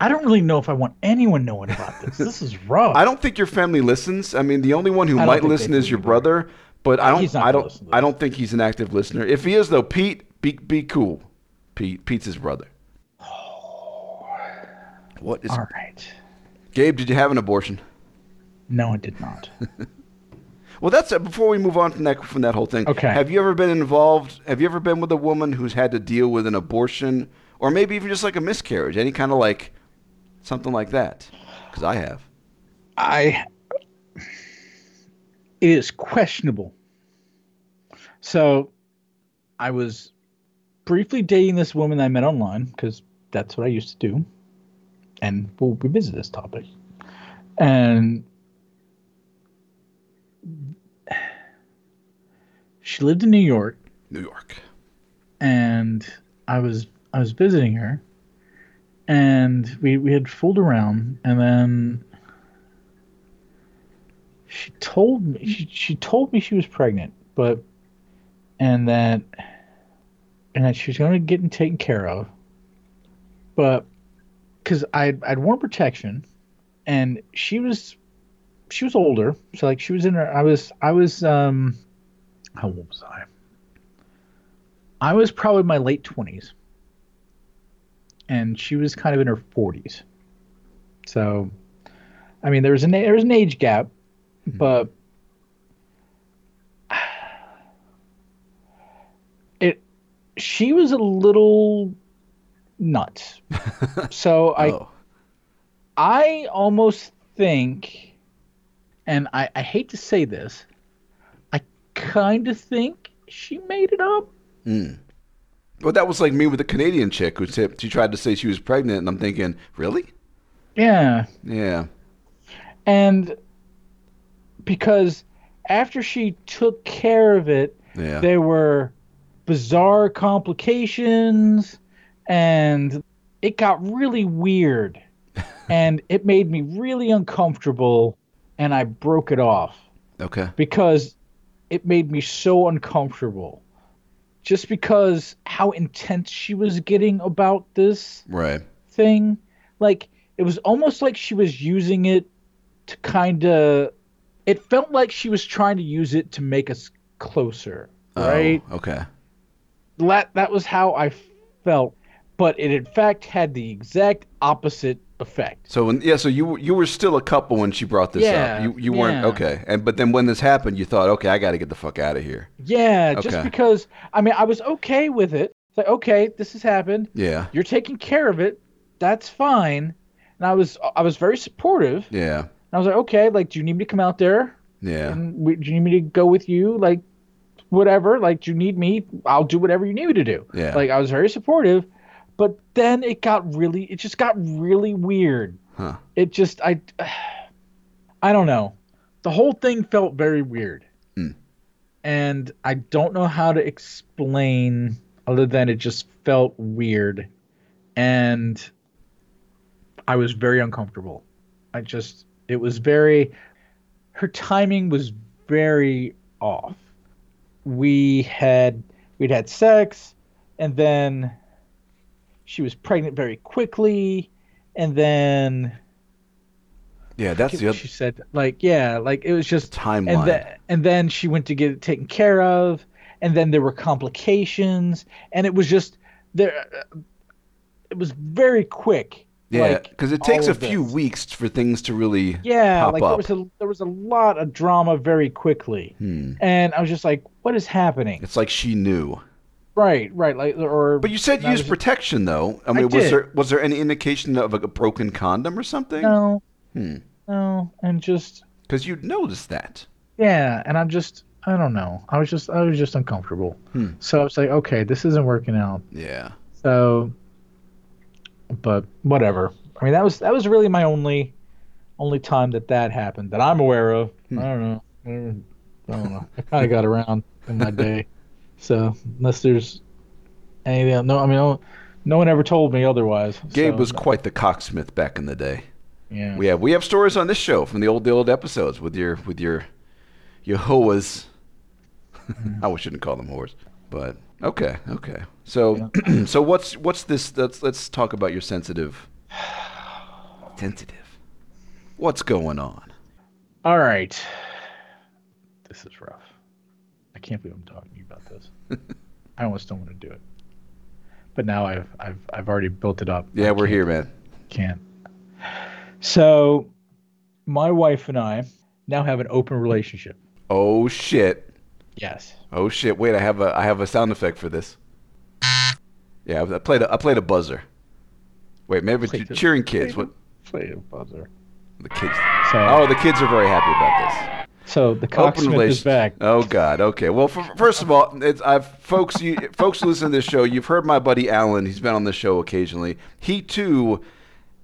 I don't really know if I want anyone knowing about this. This is rough. I don't think your family listens. I mean, the only one who might listen is your brother. But I don't think he's an active listener. If he is, though, Pete, be cool. Pete's his brother. Oh. What is? All right. Gabe, did you have an abortion? No, I did not. Well, that's it. Before we move on from that whole thing. Okay. Have you ever been involved? Have you ever been with a woman who's had to deal with an abortion, or maybe even just like a miscarriage, any kind of like something like that? Because I have. It is questionable. So I was briefly dating this woman I met online because that's what I used to do. And we'll revisit this topic. And she lived in New York. New York. And I was visiting her. And we had fooled around. And then she told me she was pregnant, and that she was going to get taken care of, but because I'd worn protection, and she was older, so like she was in her I was how old was I? I was probably in my late 20s, and she was kind of in her 40s, so I mean there was an age gap. But she was a little nuts. So I almost think, and I hate to say this, I kind of think she made it up. Mm. Well, that was like me with the Canadian chick who she tried to say she was pregnant, and I'm thinking, really? Yeah. Yeah. And because after she took care of it, There were bizarre complications, and it got really weird, and it made me really uncomfortable, and I broke it off. Okay. Because it made me so uncomfortable. Just because how intense she was getting about this thing. Like, it was almost like she was using it to kind of... It felt like she was trying to use it to make us closer, right? Oh, okay. That was how I felt, but it in fact had the exact opposite effect. So so you were still a couple when she brought this up. You weren't okay, but then when this happened, you thought, okay, I got to get the fuck out of here. Yeah, okay. Just because I mean I was okay with it. It's like, okay, this has happened. Yeah, you're taking care of it. That's fine, and I was very supportive. Yeah. I was like, okay, like, do you need me to come out there? Yeah. And do you need me to go with you? Like, whatever. Like, do you need me? I'll do whatever you need me to do. Yeah. Like, I was very supportive. But then it just got really weird. Huh. It just, I don't know. The whole thing felt very weird. Mm. And I don't know how to explain other than it just felt weird. And I was very uncomfortable. It was very, her timing was very off. We'd had sex, and then she was pregnant very quickly, and then that's the other. She said like it was just timeline. And then she went to get it taken care of, and then there were complications, and it was just there. It was very quick. Yeah, because it takes a few weeks for things to really pop up. There was a lot of drama very quickly. Hmm. And I was just like, what is happening? It's like she knew. Right. But you said use protection, though. I mean, was there any indication of a broken condom or something? No. Hmm. No, and just... Because you'd notice that. Yeah, and I'm just... I don't know. I was just uncomfortable. So I was like, okay, this isn't working out. Yeah. So... But whatever. I mean, that was really my only time that happened that I'm aware of. I don't know. I kind of got around in my day. So unless there's anything else, no one ever told me otherwise. Gabe was quite the cocksmith back in the day. Yeah. We have stories on this show from the old episodes with your hoas. I shouldn't call them whores, but okay. So yeah. So what's this? Let's talk about your sensitive. What's going on? All right. This is rough. I can't believe I'm talking to you about this. I almost don't want to do it, but now I've already built it up. Yeah, we're here, man. Can't. So, my wife and I now have an open relationship. Oh shit. Yes. Oh shit! Wait, I have a sound effect for this. Yeah, I played a buzzer. Wait, maybe cheering kids. What? Played a buzzer. The kids. So, the kids are very happy about this. So the cocksmith is back. Oh God. Okay. Well, first of all, folks who listen to this show, you've heard my buddy Alan. He's been on the show occasionally. He too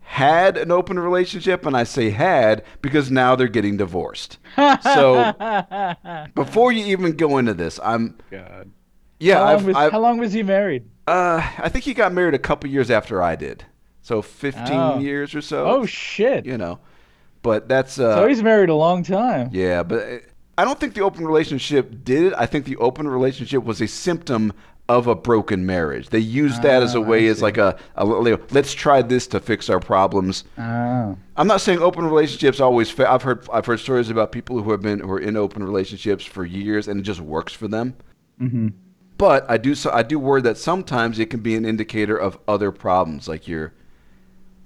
had an open relationship, and I say had because now they're getting divorced. So before you even go into this, I'm. God. Yeah. How long was he married? I think he got married a couple years after I did, so 15 years or so. Oh shit. You know. But that's so he's married a long time. Yeah, but I don't think the open relationship did it. I think the open relationship was a symptom of a broken marriage. They used that as a way, as like a let's try this to fix our problems. I'm not saying open relationships always. I've heard stories about people who are in open relationships for years and it just works for them. Mm-hmm. But I do worry that sometimes it can be an indicator of other problems, like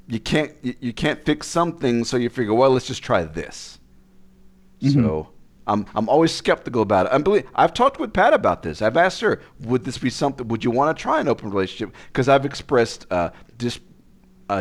you can't fix something, so you figure, well, let's just try this. Mm-hmm. So I'm always skeptical about it. I've talked with Pat about this. I've asked her, would this be something? Would you want to try an open relationship? Because I've expressed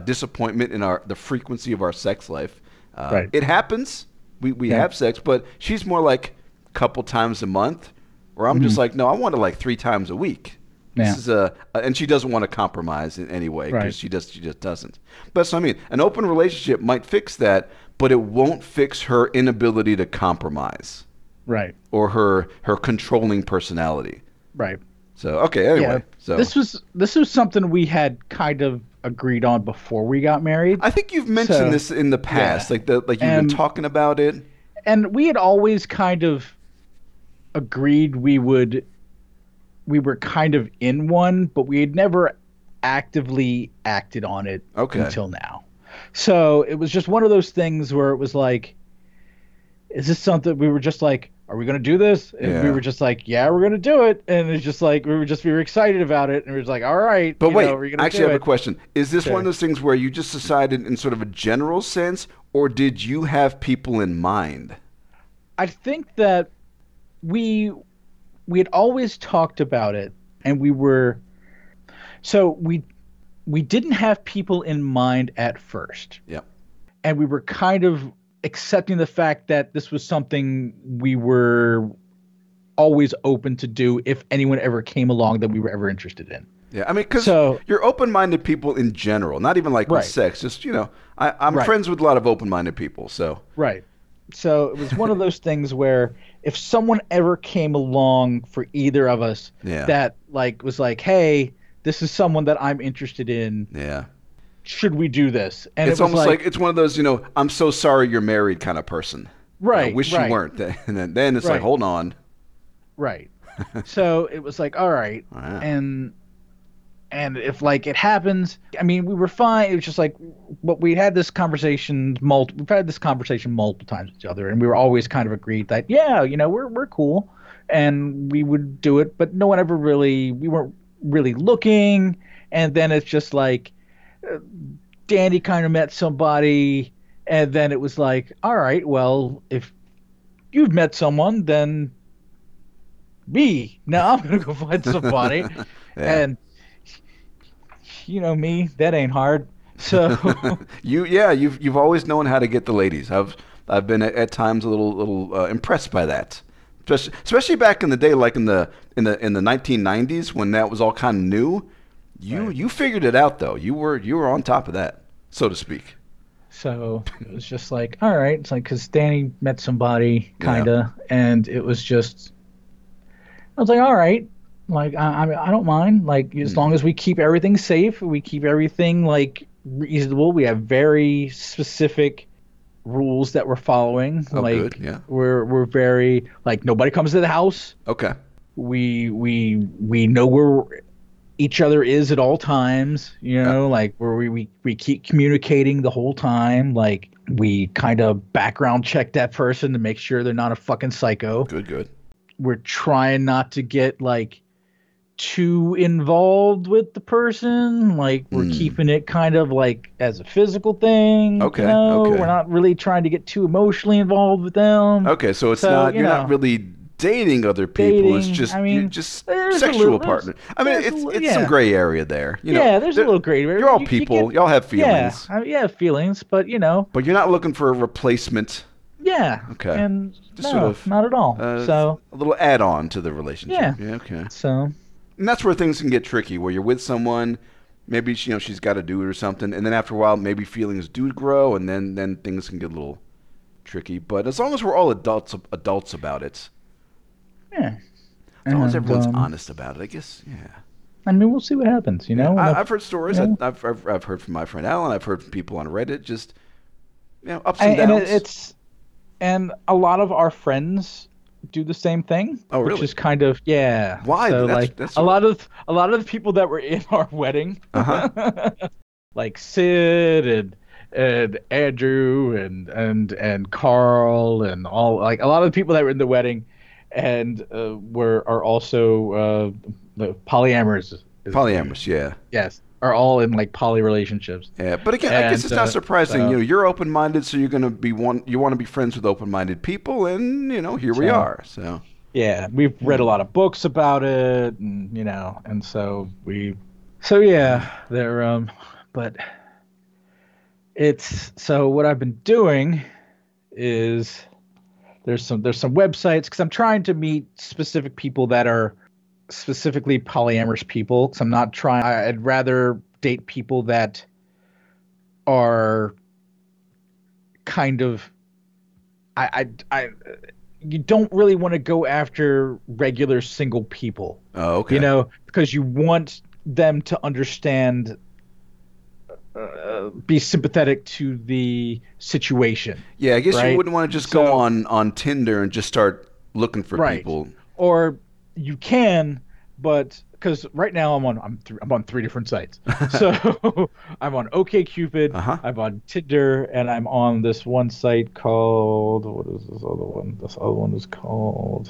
disappointment in the frequency of our sex life. Right. It happens. We have sex, but she's more like a couple times a month, where I'm just like, no, I want it like 3 times a week. This is and she doesn't want to compromise in any way because she just doesn't. But so I mean, an open relationship might fix that, but it won't fix her inability to compromise, right? Or her controlling personality, right? So okay, anyway, so this was something we had kind of agreed on before we got married. I think you've mentioned this in the past, like you've been talking about it, and we had always kind of agreed we were kind of in one, but we had never actively acted on it until now. So it was just one of those things where it was like, is this something we were just like, are we going to do this? And we were just like, yeah, we're going to do it. And it's just like, we were excited about it. And we were just like, all right. But wait, I have a question. Is this one of those things where you just decided in sort of a general sense, or did you have people in mind? I think that we had always talked about it, and we didn't have people in mind at first. Yeah. And we were kind of accepting the fact that this was something we were always open to do if anyone ever came along that we were ever interested in. Yeah, I mean, because you're open-minded people in general, not even like with sex, just, you know, I'm friends with a lot of open-minded people, so. Right. So it was one of those things where if someone ever came along for either of us that like was like, hey, this is someone that I'm interested in. Yeah. Should we do this? And it's almost like it's one of those, you know, I'm so sorry you're married kind of person. Right. I wish you weren't. And then it's like, hold on. Right. So it was like, all right. Wow. And if like it happens, I mean, we were fine. It was just like, but we had this conversation multiple times with each other, and we were always kind of agreed that you know, we're cool, and we would do it. But no one ever really, we weren't really looking. And then it's just like, Danny kind of met somebody, and then it was like, all right, well, if you've met someone, then me. Now I'm gonna go find somebody, and. You know me, that ain't hard. So you've always known how to get the ladies. I've been at times a little impressed by that, especially back in the day, like in the 1990s when that was all kind of new. You figured it out though. You were on top of that, so to speak. So it was just like, all right, it's like, because Danny met somebody kinda, and it was just, I was like, all right, like I don't mind, like as long as we keep everything safe, we keep everything like reasonable. We have very specific rules that we're following. Oh, like good. Yeah. We're very like nobody comes to the house. Okay. We know we're each other is at all times, you know, like where we keep communicating the whole time. Like we kind of background check that person to make sure they're not a fucking psycho. Good. We're trying not to get like too involved with the person. Like we're keeping it kind of like as a physical thing. Okay. You know? Okay. We're not really trying to get too emotionally involved with them. Okay. So it's not, you're not really dating other people. It's just just sexual partner. I mean, it's some gray area there. You know, there's a little gray area. You're all people. Y'all have feelings. Yeah, feelings, but you know. But you're not looking for a replacement. Yeah. Okay. And just sort of not at all. So a little add-on to the relationship. Yeah. Okay. So. And that's where things can get tricky, where you're with someone. Maybe she's got to do it or something, and then after a while, maybe feelings do grow, and then things can get a little tricky. But as long as we're all adults about it. Yeah. As long as everyone's honest about it, I guess. Yeah. I mean, we'll see what happens, you know? I've heard stories. You know? I've heard from my friend Alan. I've heard from people on Reddit. Just, you know, ups and downs. And a lot of our friends do the same thing. Oh, really? Which is kind of, yeah. Why? So, a lot of the people that were in our wedding, like Sid and Andrew and Carl and all, like a lot of the people that were in the wedding, and are also polyamorous. Polyamorous, yeah. Yes, are all in like poly relationships. Yeah, but again, I guess it's not surprising. So, you're open-minded, so you're gonna be you want to be friends with open-minded people, and here we are. So yeah, we've read a lot of books about it, and they're but it's so what I've been doing is. There's some websites because I'm trying to meet specific people that are specifically polyamorous people. Because I'm not trying. I'd rather date people that are kind of. You don't really want to go after regular single people. Oh, okay. Because you want them to understand. Be sympathetic to the situation. Yeah, I guess right? You wouldn't want to just go on Tinder and just start looking for people. Or you can, but because right now I'm on three different sites. So I'm on OkCupid, I'm on Tinder, and I'm on this one site called what is this other one? This other one is called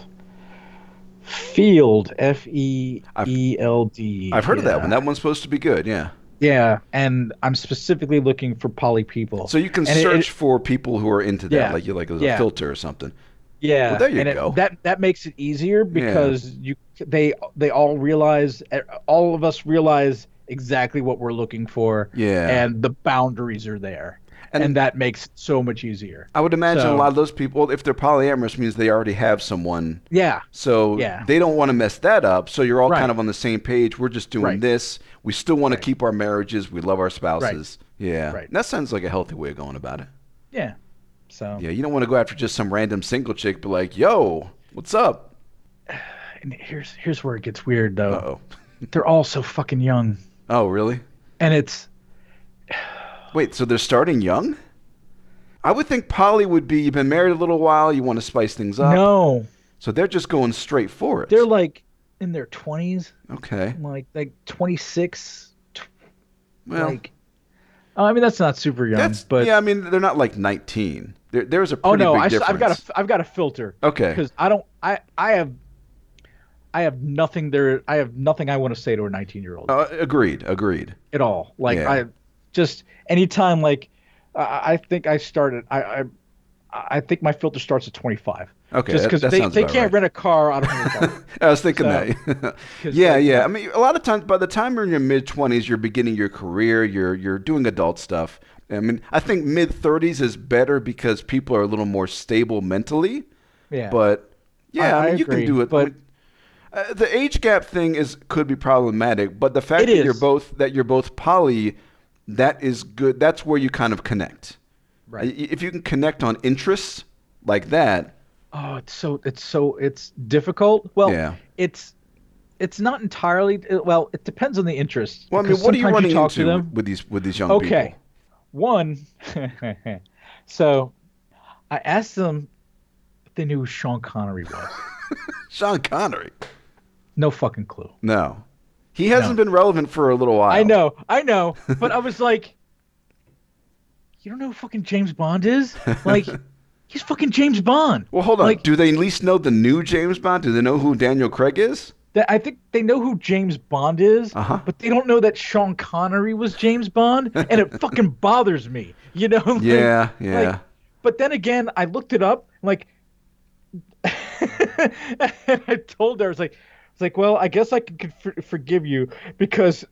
Field, F-E-E-L-D. I've heard of that one. That one's supposed to be good. Yeah. Yeah, and I'm specifically looking for poly people. So you can search for people who are into that, like you there's a filter or something. Yeah, well, there you go. That makes it easier because they all realize, all of us realize exactly what we're looking for. Yeah, and the boundaries are there, and that makes it so much easier. I would imagine a lot of those people, if they're polyamorous, means they already have someone. Yeah. So they don't want to mess that up. So you're all kind of on the same page. We're just doing this. We still want to keep our marriages. We love our spouses. Right. Yeah. Right. And that sounds like a healthy way of going about it. Yeah. So. Yeah, you don't want to go after just some random single chick, be like, yo, what's up? And here's where it gets weird, though. Uh-oh. They're all so fucking young. Oh, really? And it's... Wait, so they're starting young? I would think poly would be, you've been married a little while, you want to spice things up. No. So they're just going straight for it. They're like... in their 20s. Okay. Like 26. Well. I mean, that's not super young, but. Yeah, I mean, they're not like 19. There's a pretty big difference. I've got a filter. Okay. Because I have nothing I want to say to a 19-year-old. Agreed. At all. Like I just anytime I think I started, I I think my filter starts at 25. Okay, just because they can't rent a car out of $100. I was thinking that. I mean, a lot of times, by the time you're in your mid-20s, you're beginning your career. You're doing adult stuff. I mean, I think mid-30s is better because people are a little more stable mentally. Yeah. But yeah, I mean, you agree, can do it. But the age gap thing could be problematic. But the fact that you're both poly, that is good. That's where you kind of connect. Right. If you can connect on interests like that. Oh, it's difficult. Well, yeah. It's not entirely. Well, it depends on the interest. Well, I mean, what are you running into with these young people? Okay, one. So, I asked them if they knew who Sean Connery was. Sean Connery. No fucking clue. No, he hasn't been relevant for a little while. I know, but I was like. You don't know who fucking James Bond is? Like, he's fucking James Bond. Well, hold on. Like, do they at least know the new James Bond? Do they know who Daniel Craig is? I think they know who James Bond is, but they don't know that Sean Connery was James Bond, and it fucking bothers me. You know? Like, yeah. Like, but then again, I looked it up, like, and I told her, I was like, well, I guess I can forgive you because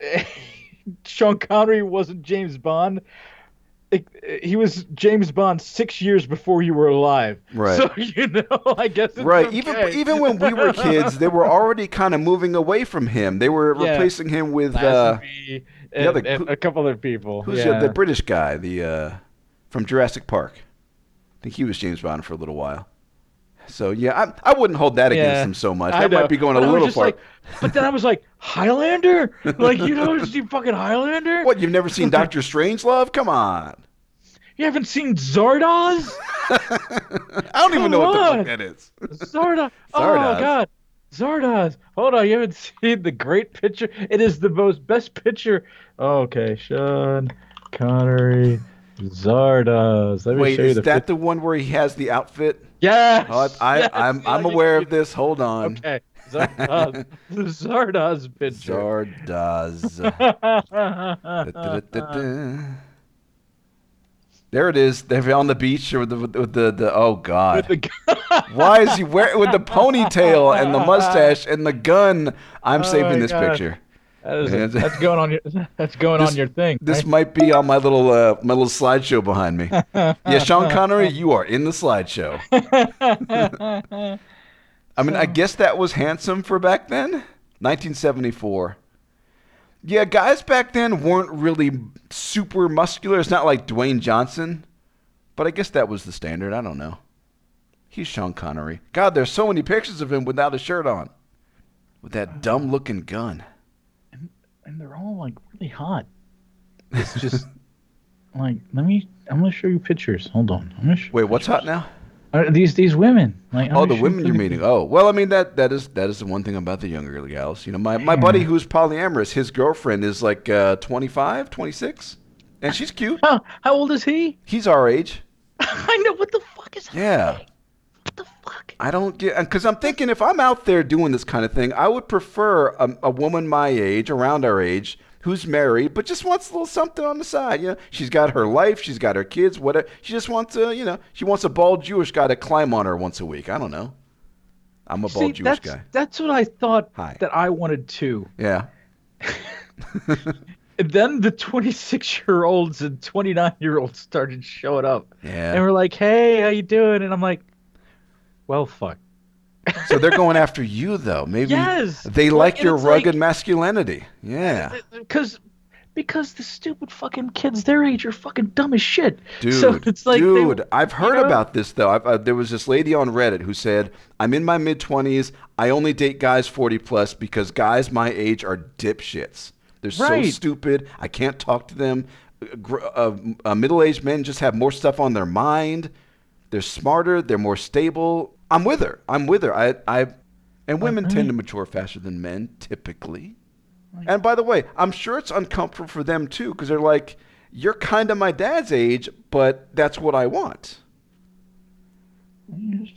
Sean Connery wasn't James Bond. He was James Bond 6 years before you were alive. Right. So, you know, I guess it's right. Okay. Even when we were kids, they were already kind of moving away from him. They were replacing him with and a couple other people. Who's the British guy from Jurassic Park? I think he was James Bond for a little while. So, yeah, I wouldn't hold that against him so much. That might be going a little far. Like, but then I was like, Highlander? Like, you know, see fucking Highlander? What, you've never seen Dr. Strangelove? Come on. You haven't seen Zardoz? I don't even know what the fuck that is. Zardoz. Oh, God. Zardoz. Hold on. You haven't seen the great picture? It is the best picture. Oh, okay. Sean Connery. Zardoz. Let me show you that the one where he has the outfit? Yes. Oh, I'm aware of this. Hold on. Okay. Zardoz. Zardoz picture. Zardoz. There it is. They're on the beach with the oh God. Why is he wearing with the ponytail and the mustache and the gun? I'm saving this picture. That's going on your. That's going on your thing. Right? This might be on my little slideshow behind me. Yeah, Sean Connery, you are in the slideshow. I mean, I guess that was handsome for back then, 1974. Yeah, guys back then weren't really super muscular. It's not like Dwayne Johnson, but I guess that was the standard. I don't know. He's Sean Connery. God, there's so many pictures of him without a shirt on, with that dumb-looking gun. And they're all like really hot. It's just like I'm gonna show you pictures. Hold on. Wait, what's hot now? These women. Like, the women you're meeting. Oh, well, I mean that is the one thing about the younger gals. You know, my buddy who's polyamorous, his girlfriend is like 25, 26, and she's cute. How old is he? He's our age. I know. What the fuck is happening? Yeah. What the fuck? I don't get, because I'm thinking if I'm out there doing this kind of thing, I would prefer a woman my age, around our age, who's married but just wants a little something on the side. You know, she's got her life, she's got her kids, whatever. She just wants she wants a bald Jewish guy to climb on her once a week. I don't know. I'm a bald Jewish guy. That's what I thought that I wanted too. Yeah. And then the 26-year-olds and 29-year-olds started showing up. Yeah. And we're like, "Hey, how you doing?" And I'm like. Well, fuck. So they're going after you, though. Maybe they like your rugged masculinity. Yeah. Because the stupid fucking kids their age are fucking dumb as shit. Dude, so it's like I've heard about this, though. There was this lady on Reddit who said, I'm in my mid-20s. I only date guys 40-plus because guys my age are dipshits. They're so stupid. I can't talk to them. Middle-aged men just have more stuff on their mind. They're smarter. They're more stable. I'm with her. And women tend to mature faster than men, typically. Right. And by the way, I'm sure it's uncomfortable for them, too, because they're like, you're kind of my dad's age, but that's what I want.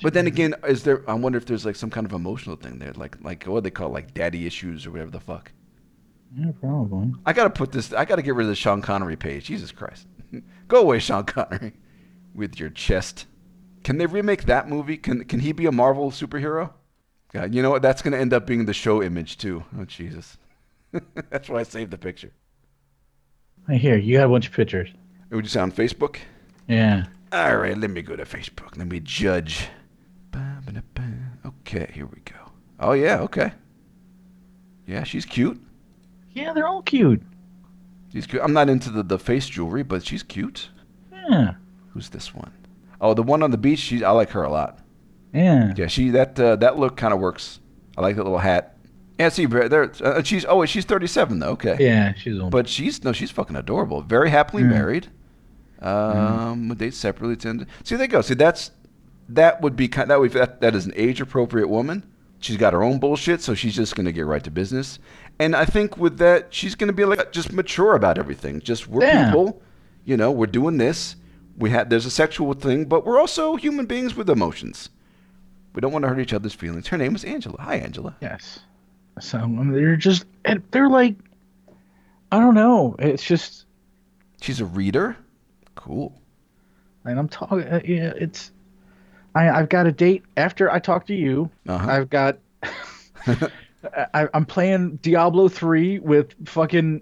But then again, I wonder if there's like some kind of emotional thing there, like what they call it, like daddy issues or whatever the fuck. Yeah, probably. I got to get rid of the Sean Connery page. Jesus Christ. Go away, Sean Connery, with your chest. Can they remake that movie? Can he be a Marvel superhero? God, you know what? That's going to end up being the show image, too. Oh, Jesus. That's why I saved the picture. I hear. You got a bunch of pictures. It was just on Facebook? Yeah. All right, let me go to Facebook. Let me judge. Okay, here we go. Oh, yeah, okay. Yeah, she's cute. Yeah, they're all cute. She's cute. I'm not into the face jewelry, but she's cute. Yeah. Who's this one? Oh, the one on the beach. I like her a lot. Yeah. Yeah, that look kind of works. I like that little hat. Yeah, see, there. She's 37 though. Okay. Yeah, she's old. But she's fucking adorable. Very happily married. They separately tended. See, there you go. See, that is an age appropriate woman. She's got her own bullshit, so she's just gonna get right to business. And I think with that, she's gonna be like just mature about everything. Just we're people, you know. We're doing this. There's a sexual thing, but we're also human beings with emotions. We don't want to hurt each other's feelings. Her name is Angela. Hi, Angela. Yes. So they're like, I don't know. It's just. She's a reader. Cool. And I'm talking. Yeah, it's. I've got a date after I talk to you. Uh-huh. I've got. I'm playing Diablo 3 with fucking.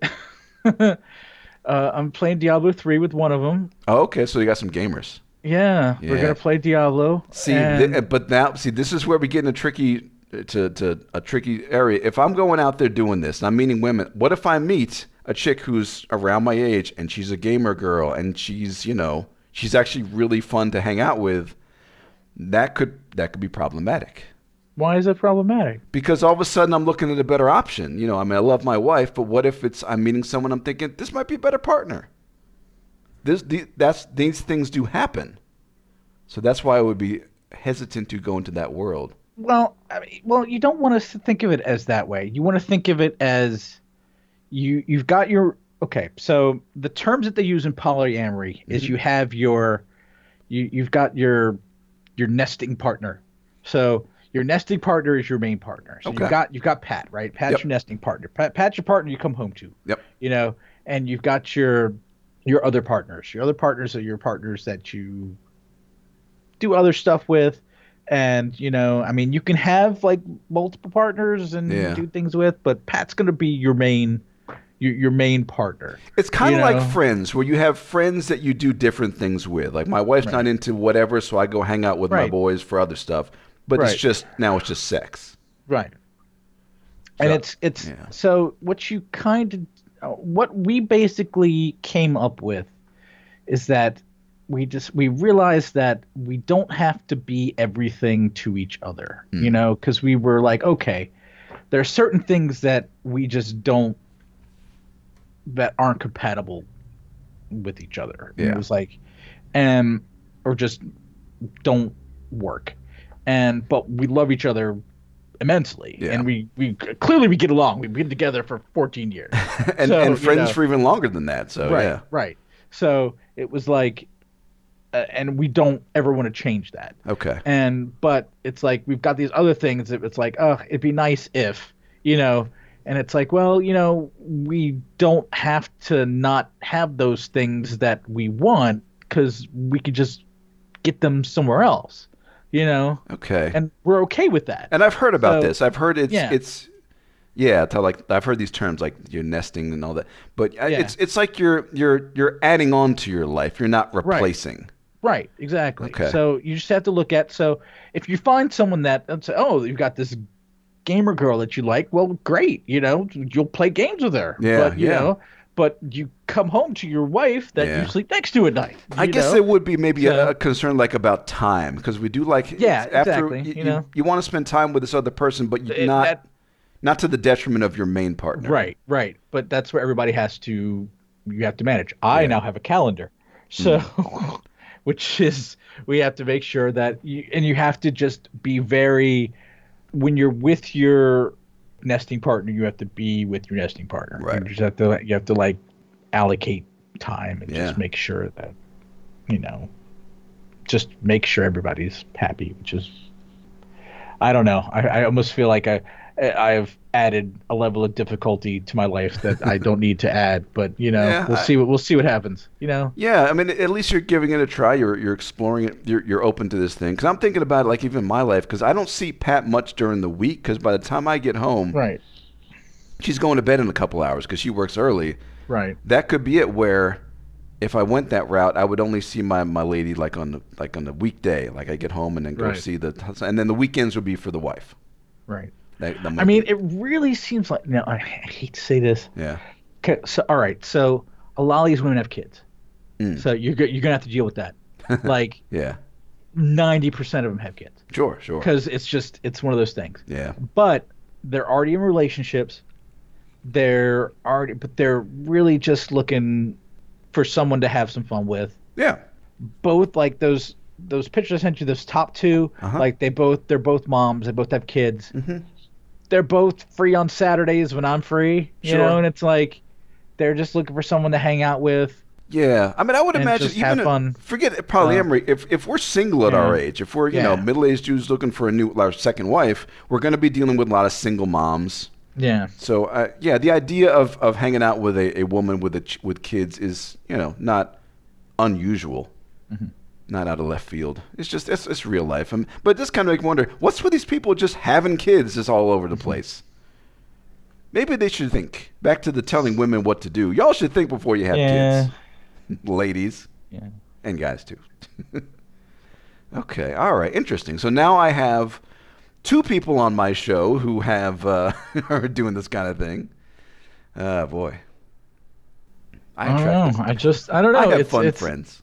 I'm playing Diablo 3 with one of them. Oh, okay. So you got some gamers. Yeah. We're going to play Diablo. See, and... this is where we get in a tricky area. If I'm going out there doing this, and I'm meeting women, what if I meet a chick who's around my age, and she's a gamer girl, and she's, you know, she's actually really fun to hang out with? That could be problematic. Why is that problematic? Because all of a sudden I'm looking at a better option. You know, I mean, I love my wife, but what if I'm meeting someone I'm thinking, this might be a better partner? These things do happen. So that's why I would be hesitant to go into that world. Well, I mean, you don't want us to think of it as that way. You want to think of it as you've got your – okay, so the terms that they use in polyamory is you have your – you've got your nesting partner. So your nesting partner is your main partner. So you've got Pat, right? Pat's your nesting partner. Pat's your partner you come home to. Yep. You know, and you've got your other partners. Your other partners are your partners that you do other stuff with. And, you know, I mean, you can have like multiple partners and do things with, but Pat's going to be your main partner. It's kind of like Friends, where you have friends that you do different things with. Like my wife's not into whatever, so I go hang out with my boys for other stuff. But it's just sex. Right. So, and so what you kind of... what we basically came up with is that we realized that we don't have to be everything to each other, you know, because we were like, okay, there are certain things that we just that aren't compatible with each other. Yeah. It was like, or just don't work. But we love each other immensely, and we clearly we get along. We've been together for 14 years, and friends for even longer than that. So right. So it was like, and we don't ever want to change that. Okay. But it's like we've got these other things that it's like, oh, it'd be nice if, you know, and it's like, well, you know, we don't have to not have those things that we want because we could just get them somewhere else. You know, okay, and we're okay with that. And I've heard about this. I've heard I've heard these terms like you're nesting and all that. But it's like you're adding on to your life. You're not replacing. Right. Exactly. Okay. So you just have to look at. So if you find someone that say, oh, you've got this gamer girl that you like, well, great. You know, you'll play games with her. Yeah. But, you know, but you come home to your wife that you sleep next to at night. I guess it would be maybe a concern like about time, because we do like exactly. You want to spend time with this other person, but not to the detriment of your main partner. Right. But that's where everybody you have to manage. I now have a calendar, so which is we have to make sure that you have to just be very when you're with your nesting partner, you have to be with your nesting partner. Right. You have to like allocate time and just make sure that, you know, just make sure everybody's happy, which is, I don't know. I almost feel like I've added a level of difficulty to my life that I don't need to add, but you know, yeah, we'll see what happens, you know. Yeah, I mean, at least you're giving it a try. You're exploring it. You're open to this thing, because I'm thinking about it, like even my life, because I don't see Pat much during the week, because by the time I get home, right, she's going to bed in a couple hours because she works early. Right. That could be it. Where if I went that route, I would only see my lady like on the weekday. Like I get home and then go see and then the weekends would be for the wife. Right. I mean, it really seems like, I hate to say this. Yeah. Okay. So, all right. So, a lot of these women have kids. Mm. So you're gonna have to deal with that. Like. Yeah. 90% of them have kids. Sure. Because it's one of those things. Yeah. But they're already in relationships. They're really just looking for someone to have some fun with. Yeah. Both, like those pictures I sent you, those top two, like they're both moms. They both have kids. Mm-hmm. They're both free on Saturdays when I'm free, you know, and it's like they're just looking for someone to hang out with. Yeah, I mean, I would imagine just even have fun. Forget polyamory. If we're single at our age, if we're you know middle-aged dudes looking for our second wife, we're going to be dealing with a lot of single moms. Yeah. So the idea of hanging out with a woman with kids is not unusual, not out of left field. It's just it's real life. But this kind of makes me wonder, what's with these people just having kids is all over the place. Maybe they should think back to the telling women what to do. Y'all should think before you have kids, ladies, and guys too. Okay, all right, interesting. So now I have two people on my show who have are doing this kind of thing. Oh, boy. I don't know. I have fun friends.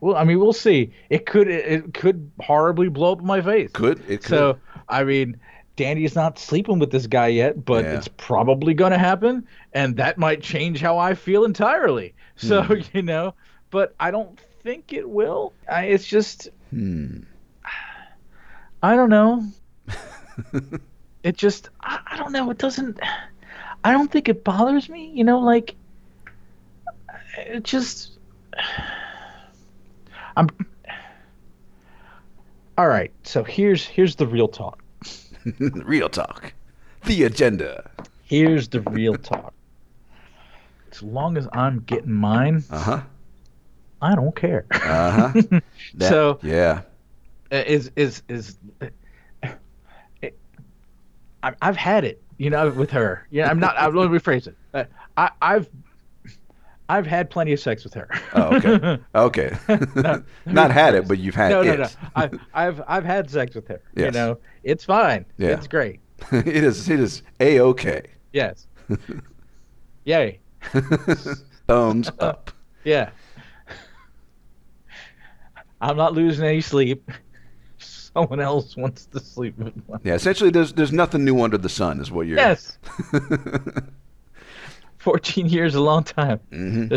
Well, I mean, we'll see. It could horribly blow up in my face. Could. So, I mean, Danny's not sleeping with this guy yet, but it's probably going to happen, and that might change how I feel entirely. So, but I don't think it will. It's just... I don't know. It just, I don't know. It doesn't, I don't think it bothers me. You know, like, it just, all right. So here's the real talk. Real talk. The agenda. Here's the real talk. As long as I'm getting mine, I don't care. So, yeah. I've had it, with her. Yeah, let me rephrase it. I've had plenty of sex with her. Oh, okay. No, not had it, but you've had it. No. I've had sex with her. Yes. It's fine. Yeah. It's great. It is A-okay. Yes. Yay. Thumbs up. Yeah. I'm not losing any sleep. Someone else wants to sleep with one. Yeah, essentially there's nothing new under the sun is what you're... Yes. 14 years, a long time. Mm-hmm.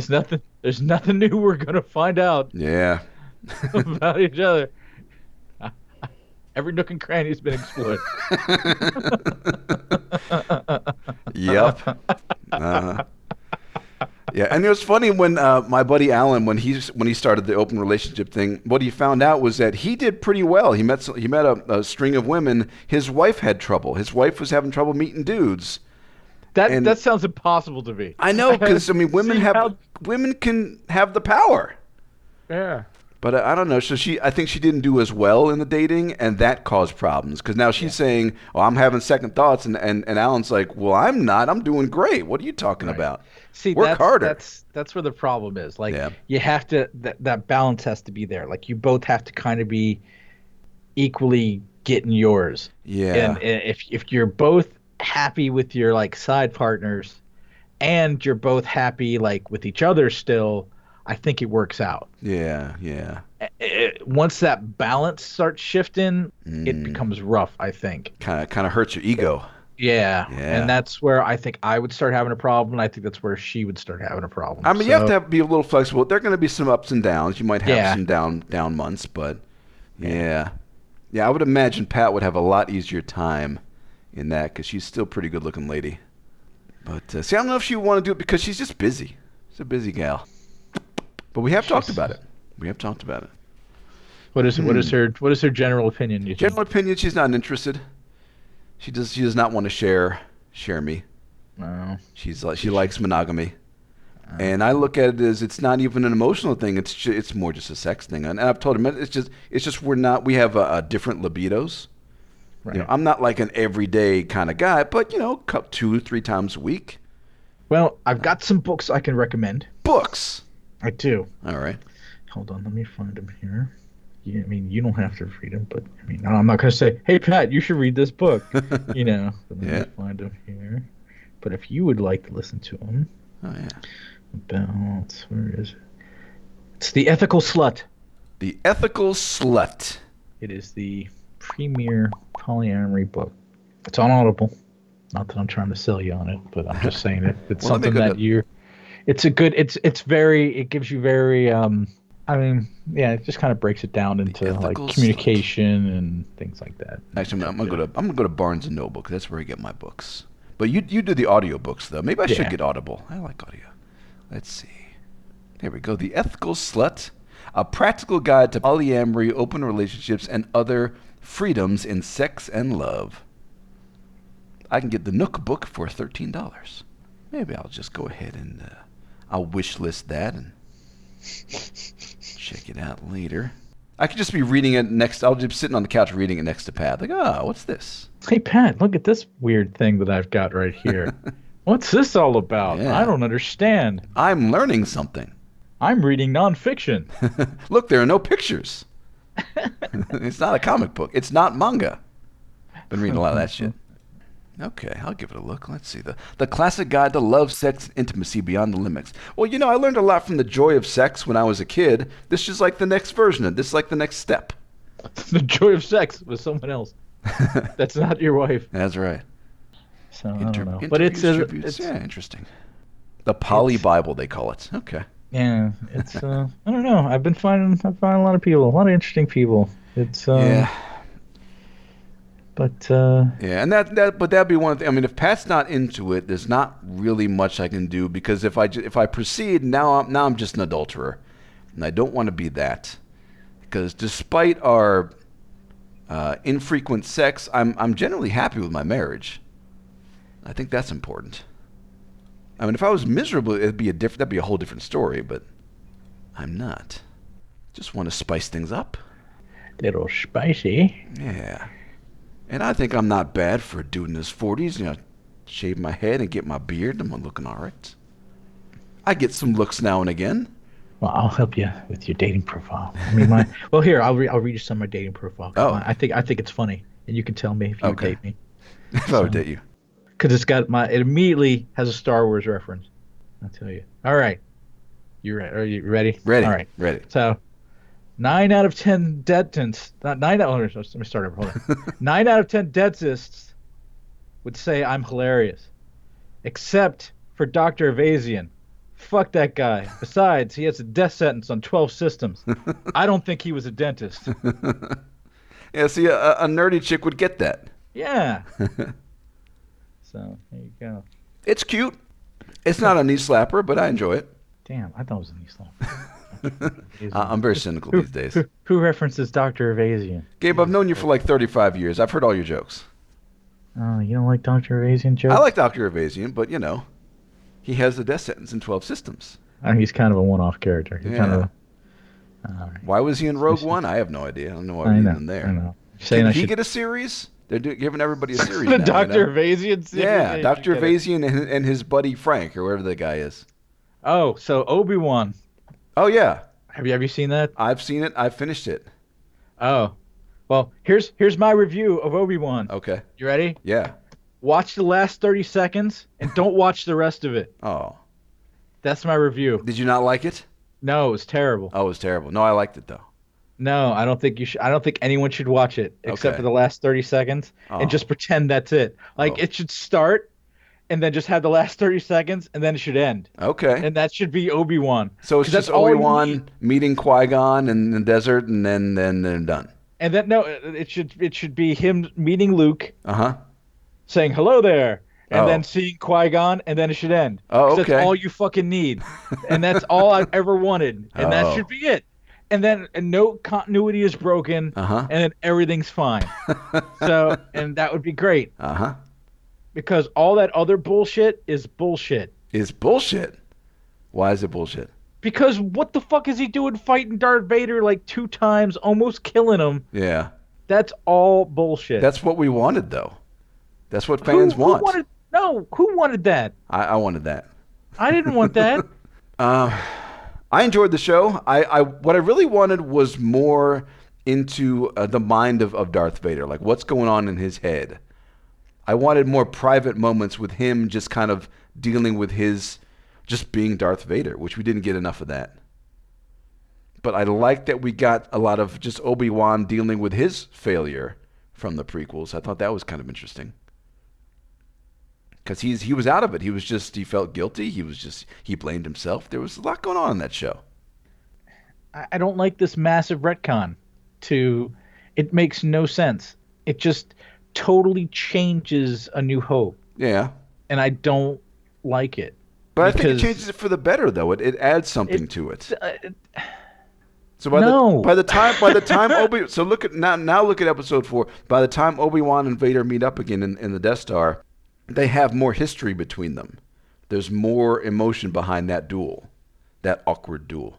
There's nothing new we're going to find out. Yeah. About each other. Every nook and cranny has been explored. Yep. Uh-huh. Yeah, and it was funny when my buddy Alan, when he started the open relationship thing, what he found out was that he did pretty well. He met a string of women. His wife had trouble. His wife was having trouble meeting dudes. That sounds impossible to me. I know, because women can have the power. Yeah. But I don't know. So I think she didn't do as well in the dating, and that caused problems. Because now she's saying, "Oh, I'm having second thoughts," and Alan's like, "Well, I'm not. I'm doing great. What are you talking about? See, work harder." That's where the problem is. Like you have to that balance has to be there. Like you both have to kind of be equally getting yours. Yeah. And if you're both happy with your like side partners, and you're both happy like with each other still, I think it works out. Yeah. Once that balance starts shifting, it becomes rough, I think. Kind of hurts your ego. Yeah. And that's where I think I would start having a problem, and I think that's where she would start having a problem. I mean, you have to be a little flexible. There are going to be some ups and downs. You might have some down months, but yeah, I would imagine Pat would have a lot easier time in that because she's still a pretty good-looking lady. But see, I don't know if she would want to do it because she's just busy. She's a busy gal. But we have talked about it. What is her general opinion? She's not interested. She does not want to share me. No. She likes monogamy. And I look at it as it's not even an emotional thing. It's more just a sex thing. And I've told him it's just we have different libidos. Right. You know, I'm not like an everyday kind of guy, but you know, 2-3 times a week. Well, I've got some books I can recommend. Books. I do. All right. Hold on, let me find them here. Yeah, I mean, you don't have to read them, but I mean, I'm not gonna say, "Hey, Pat, you should read this book." You know. Let me find them here. But if you would like to listen to them. Oh yeah. About, where is it? It's The Ethical Slut. The Ethical Slut. It is the premier polyamory book. It's on Audible. Not that I'm trying to sell you on it, but I'm just saying it. It's something that you. It's a good. It's very. It gives you very. I mean, yeah. It just kind of breaks it down into like communication and things like that. Actually, I'm gonna go to Barnes and Noble because that's where I get my books. But you do the audio books though. Maybe I should get Audible. I like audio. Let's see. There we go. The Ethical Slut, a practical guide to polyamory, open relationships, and other freedoms in sex and love. I can get the Nook book for $13. Maybe I'll just go ahead and I'll wish list that and check it out later. I could just be reading it next. I'll just be sitting on the couch reading it next to Pat. Like, oh, what's this? Hey, Pat, look at this weird thing that I've got right here. What's this all about? Yeah. I don't understand. I'm learning something. I'm reading nonfiction. Look, there are no pictures. It's not a comic book. It's not manga. Been reading a lot of that shit. Okay, I'll give it a look. Let's see. The Classic Guide to Love, Sex, and Intimacy Beyond the Limits. Well, you know, I learned a lot from The Joy of Sex when I was a kid. This is like the next version of this. This is like the next step. The Joy of Sex with someone else. That's not your wife. That's right. So, I don't know. But it's interesting. The Poly Bible, they call it. Okay. Yeah, it's I don't know. I find a lot of people, a lot of interesting people. It's yeah, and that'd be one thing. I mean, if Pat's not into it, there's not really much I can do because if I proceed now I'm just an adulterer, and I don't want to be that because despite our infrequent sex, I'm generally happy with my marriage. I think that's important. I mean, if I was miserable, that'd be a whole different story, but I'm not. Just want to spice things up. Little spicy. Yeah. And I think I'm not bad for a dude in his 40s. You know, shave my head and get my beard. I'm looking all right. I get some looks now and again. Well, I'll help you with your dating profile. I mean, well, here, I'll read you some of my dating profile. Oh. I think it's funny, and you can tell me if you would date me. If I would date you. Because it immediately has a Star Wars reference. I'll tell you. All right. Are you ready? Ready. All right. Ready. So, 9 out of 10 dentists. Let me start over. Hold on. 9 out of 10 dentists would say I'm hilarious, except for Dr. Avazian. Fuck that guy. Besides, he has a death sentence on 12 systems. I don't think he was a dentist. Yeah. See, a nerdy chick would get that. Yeah. So, there you go. It's cute. It's not a knee slapper, but I enjoy it. Damn, I thought it was a knee slapper. I'm very cynical these days. Who references Dr. Avazian? Gabe, I've known you for like 35 years. I've heard all your jokes. Oh, you don't like Dr. Avazian jokes? I like Dr. Avazian, but, you know, he has a death sentence in 12 systems. He's kind of a one-off character. He's kind of right. Why was he in Rogue One? I have no idea. I don't know why he was in there. I know. Did he get a series? They're giving everybody a series. The now, Dr. Avazian series? Yeah, Dr. Avazian and his buddy Frank, or whoever the guy is. Oh, so Obi-Wan. Oh, yeah. Have you seen that? I've seen it. I've finished it. Oh. Well, here's my review of Obi-Wan. Okay. You ready? Yeah. Watch the last 30 seconds, and don't watch the rest of it. Oh. That's my review. Did you not like it? No, it was terrible. Oh, it was terrible. No, I liked it, though. No, I don't think you should. I don't think anyone should watch it except for the last 30 seconds and just pretend that's it. Like it should start and then just have the last 30 seconds and then it should end. Okay. And that should be Obi-Wan. So it's just Obi-Wan meeting Qui-Gon in the desert and then they're done. And then no, it should be him meeting Luke. Uh-huh. Saying hello there. And then seeing Qui-Gon, and then it should end. Oh, okay. That's all you fucking need. And that's all I've ever wanted. And that should be it. and then no continuity is broken, and then everything's fine. So, and that would be great. Because all that other bullshit is bullshit. Is bullshit? Why is it bullshit? Because what the fuck is he doing fighting Darth Vader like 2 times, almost killing him? Yeah. That's all bullshit. That's what we wanted, though. That's what fans want. Who wanted that? I wanted that. I didn't want that. I enjoyed the show. What I really wanted was more into the mind of Darth Vader, like what's going on in his head. I wanted more private moments with him just kind of dealing with his just being Darth Vader, which we didn't get enough of that. But I liked that we got a lot of just Obi-Wan dealing with his failure from the prequels. I thought that was kind of interesting. Because he was out of it. He felt guilty. He blamed himself. There was a lot going on in that show. I don't like this massive retcon. It makes no sense. It just totally changes A New Hope. Yeah. And I don't like it. But I think it changes it for the better, though. It adds something to it. So by the time Obi, so look at now look at episode 4. By the time Obi-Wan and Vader meet up again in the Death Star, they have more history between them. There's more emotion behind that duel, that awkward duel.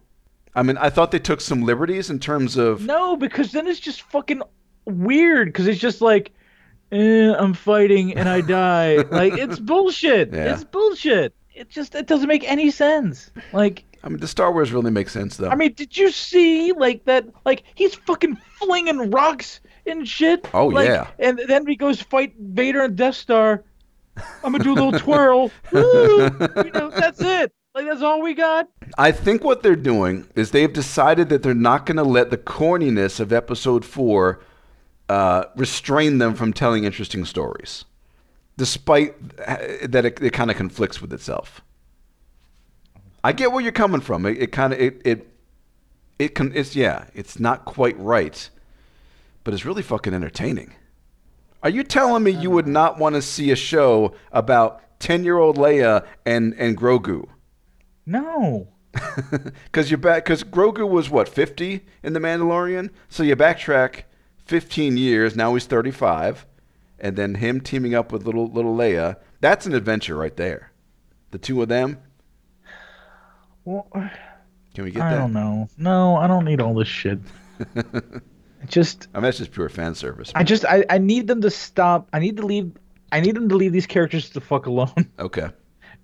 I mean, I thought they took some liberties in terms of... No, because then it's just fucking weird, because it's just like, I'm fighting and I die. Like, it's bullshit. Yeah. It's bullshit. It doesn't make any sense. Like... I mean, the Star Wars really makes sense, though. I mean, did you see, like, that... Like, he's fucking flinging rocks and shit. Oh, like, yeah. And then he goes fight Vader and Death Star... I'm gonna do a little twirl. Woo! That's it. Like, that's all we got. I think what they're doing is they've decided that they're not gonna let the corniness of episode 4 restrain them from telling interesting stories, despite that it kind of conflicts with itself. I get where you're coming from. It's not quite right, but it's really fucking entertaining. Are you telling me you would not want to see a show about 10-year-old Leia and Grogu? No. Because Grogu was, what, 50 in The Mandalorian? So you backtrack 15 years. Now he's 35. And then him teaming up with little Leia. That's an adventure right there. The two of them. Well, can we get that? I don't know. No, I don't need all this shit. That's just pure fan service. Man. I need them to stop. I need them to leave these characters the fuck alone. Okay.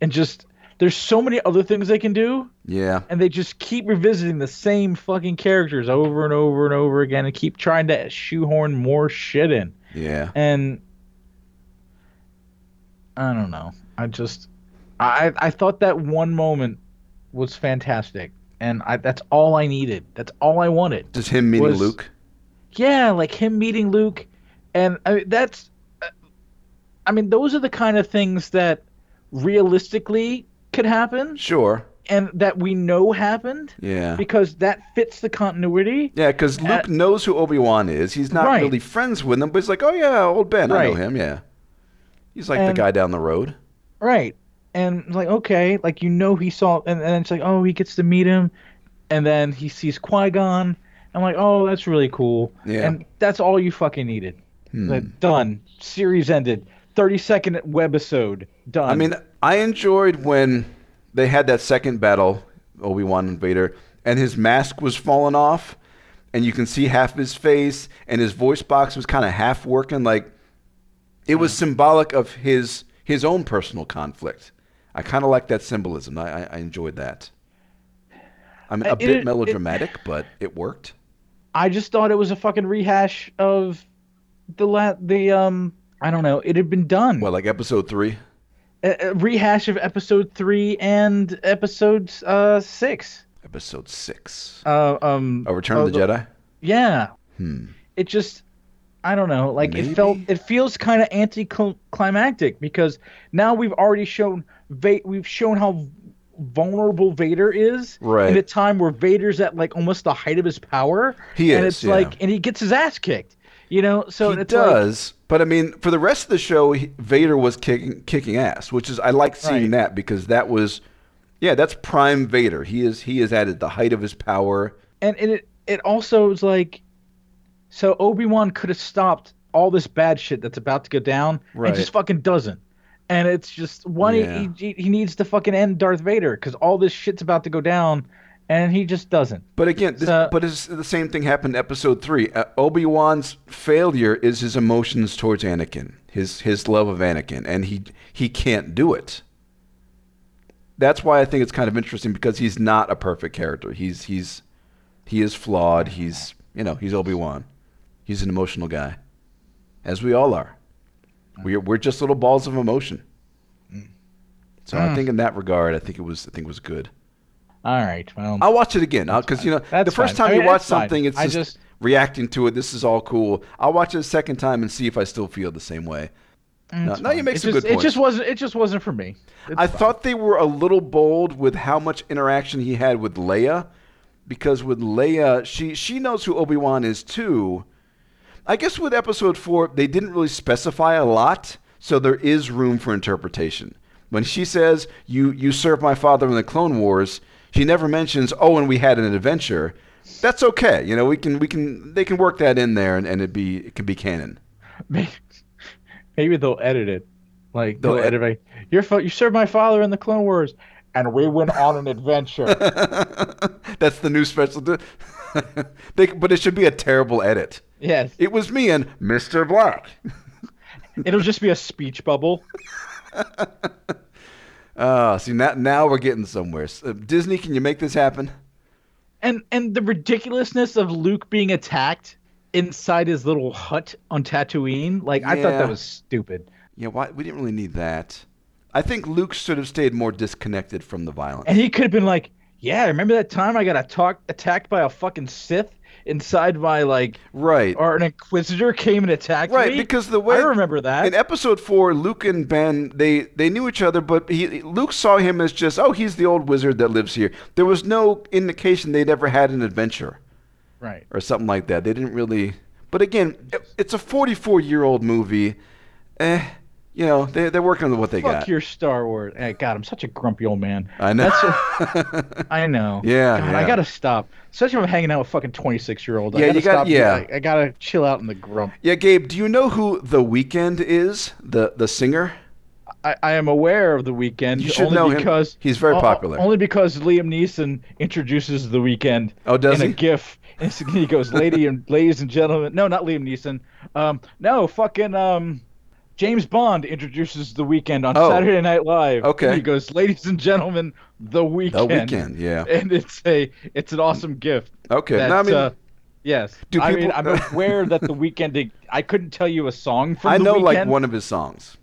And just, there's so many other things they can do. Yeah. And they just keep revisiting the same fucking characters over and over and over again, and keep trying to shoehorn more shit in. Yeah. And I don't know. I thought that one moment was fantastic, and that's all I needed. That's all I wanted. Just him meeting Luke. Yeah, like him meeting Luke, and those are the kind of things that realistically could happen. Sure. And that we know happened. Yeah. Because that fits the continuity. Yeah, because Luke knows who Obi-Wan is. He's not really friends with him, but he's like, oh yeah, old Ben, I know him, yeah. He's like the guy down the road. Right. And it's like, okay, like he saw, and it's like, oh, he gets to meet him, and then he sees Qui-Gon. I'm like, oh, that's really cool. Yeah. And that's all you fucking needed. Like, done. Series ended. 30-second webisode. Done. I mean, I enjoyed when they had that second battle, Obi-Wan and Vader, and his mask was falling off, and you can see half of his face, and his voice box was kind of half working. Like, it was symbolic of his own personal conflict. I kind of like that symbolism. I enjoyed that. I mean, a bit melodramatic, but it worked. I just thought it was a fucking rehash of I don't know, it had been done. Well, like episode 3? A rehash of episode 3 and episode 6. Episode 6. A Return of the Jedi? Yeah. It just, I don't know, like it feels kind of anticlimactic, because now we've already shown how vulnerable Vader is in a time where Vader's at like almost the height of his power. He is, and it's and he gets his ass kicked. So he does. Like, but I mean, for the rest of the show, Vader was kicking ass, which is I like seeing that, because that was, that's prime Vader. He is at the height of his power. And it it also is like, so Obi-Wan could have stopped all this bad shit that's about to go down, right, and just fucking doesn't. And it's just one, yeah, he needs to fucking end Darth Vader because all this shit's about to go down, and he just doesn't. But again, it's the same thing happened in Episode 3. Obi-Wan's failure is his emotions towards Anakin, his love of Anakin, and he can't do it. That's why I think it's kind of interesting, because he's not a perfect character. He is flawed. He's Obi-Wan. He's an emotional guy, as we all are. We're just little balls of emotion. So I think in that regard, I think it was good. All right. Well, I'll watch it again because the first time you watch something, it's just reacting to it. This is all cool. I'll watch it a second time and see if I still feel the same way. No, you make some good points. It just wasn't for me. I thought they were a little bold with how much interaction he had with Leia, because with Leia, she knows who Obi-Wan is too. I guess with Episode 4, they didn't really specify a lot, so there is room for interpretation. When she says, you served my father in the Clone Wars, she never mentions, oh, and we had an adventure. That's okay. They can work that in there, and it could be canon. Maybe they'll edit it. Like they'll edit it. You served my father in the Clone Wars, and we went on an adventure. That's the new special. But it should be a terrible edit. Yes. It was me and Mr. Black. It'll just be a speech bubble. See, now we're getting somewhere. Disney, can you make this happen? And the ridiculousness of Luke being attacked inside his little hut on Tatooine. I thought that was stupid. Yeah, why? We didn't really need that. I think Luke should have stayed more disconnected from the violence. And he could have been like, yeah, remember that time I got attacked by a fucking Sith inside my, right. Or an Inquisitor came and attacked me? Right, because the way... I remember that. In Episode 4, Luke and Ben, they knew each other, but Luke saw him as just, oh, he's the old wizard that lives here. There was no indication they'd ever had an adventure. Right. Or something like that. They didn't really... But again, it's a 44-year-old movie. They're working with what they got. Fuck your Star Wars. God, I'm such a grumpy old man. I know. I know. Yeah, God, yeah. I got to stop. Especially if I'm hanging out with fucking 26-year-old. Yeah, I got to chill out in the grump. Yeah, Gabe, do you know who The Weeknd is? The singer? I am aware of The Weeknd. You should know him. Because he's very popular. Only because Liam Neeson introduces The Weeknd in a GIF. And he goes, ladies and gentlemen. No, not Liam Neeson. James Bond introduces The Weeknd on Saturday Night Live. Okay. And he goes, ladies and gentlemen, The Weeknd. The Weeknd, yeah. And it's an awesome gift. Okay. That, yes. I'm aware that The Weeknd, I couldn't tell you a song from The Weeknd. I know, one of his songs.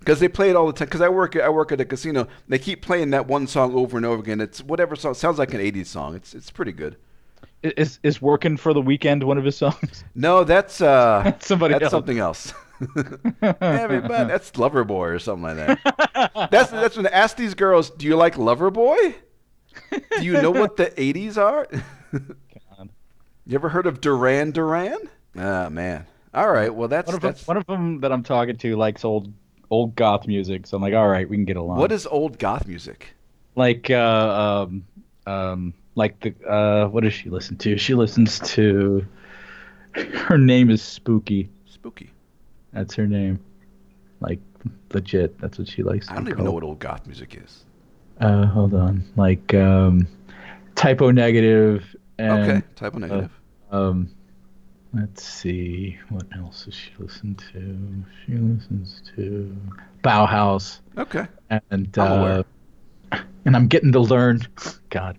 Because they play it all the time. Because I work at a casino. They keep playing that one song over and over again. It's whatever song. It sounds like an 80s song. It's pretty good. Is Working for the Weeknd one of his songs? No, that's that's something else. Everybody, that's Loverboy or something like that. That's when they ask these girls, do you like Loverboy? Do you know what the 80s are? God. You ever heard of Duran Duran? Oh, man. All right. Well, one of them that I'm talking to likes old goth music. So I'm like, all right, we can get along. What is old goth music? What does she listen to? She listens to, her name is Spooky. Spooky. That's her name. Legit, that's what she likes. I don't even know what old goth music is. Hold on. Typo Negative. And, okay, Typo Negative. Let's see. What else does she listen to? She listens to Bauhaus. Okay. And and I'm getting to learn. God,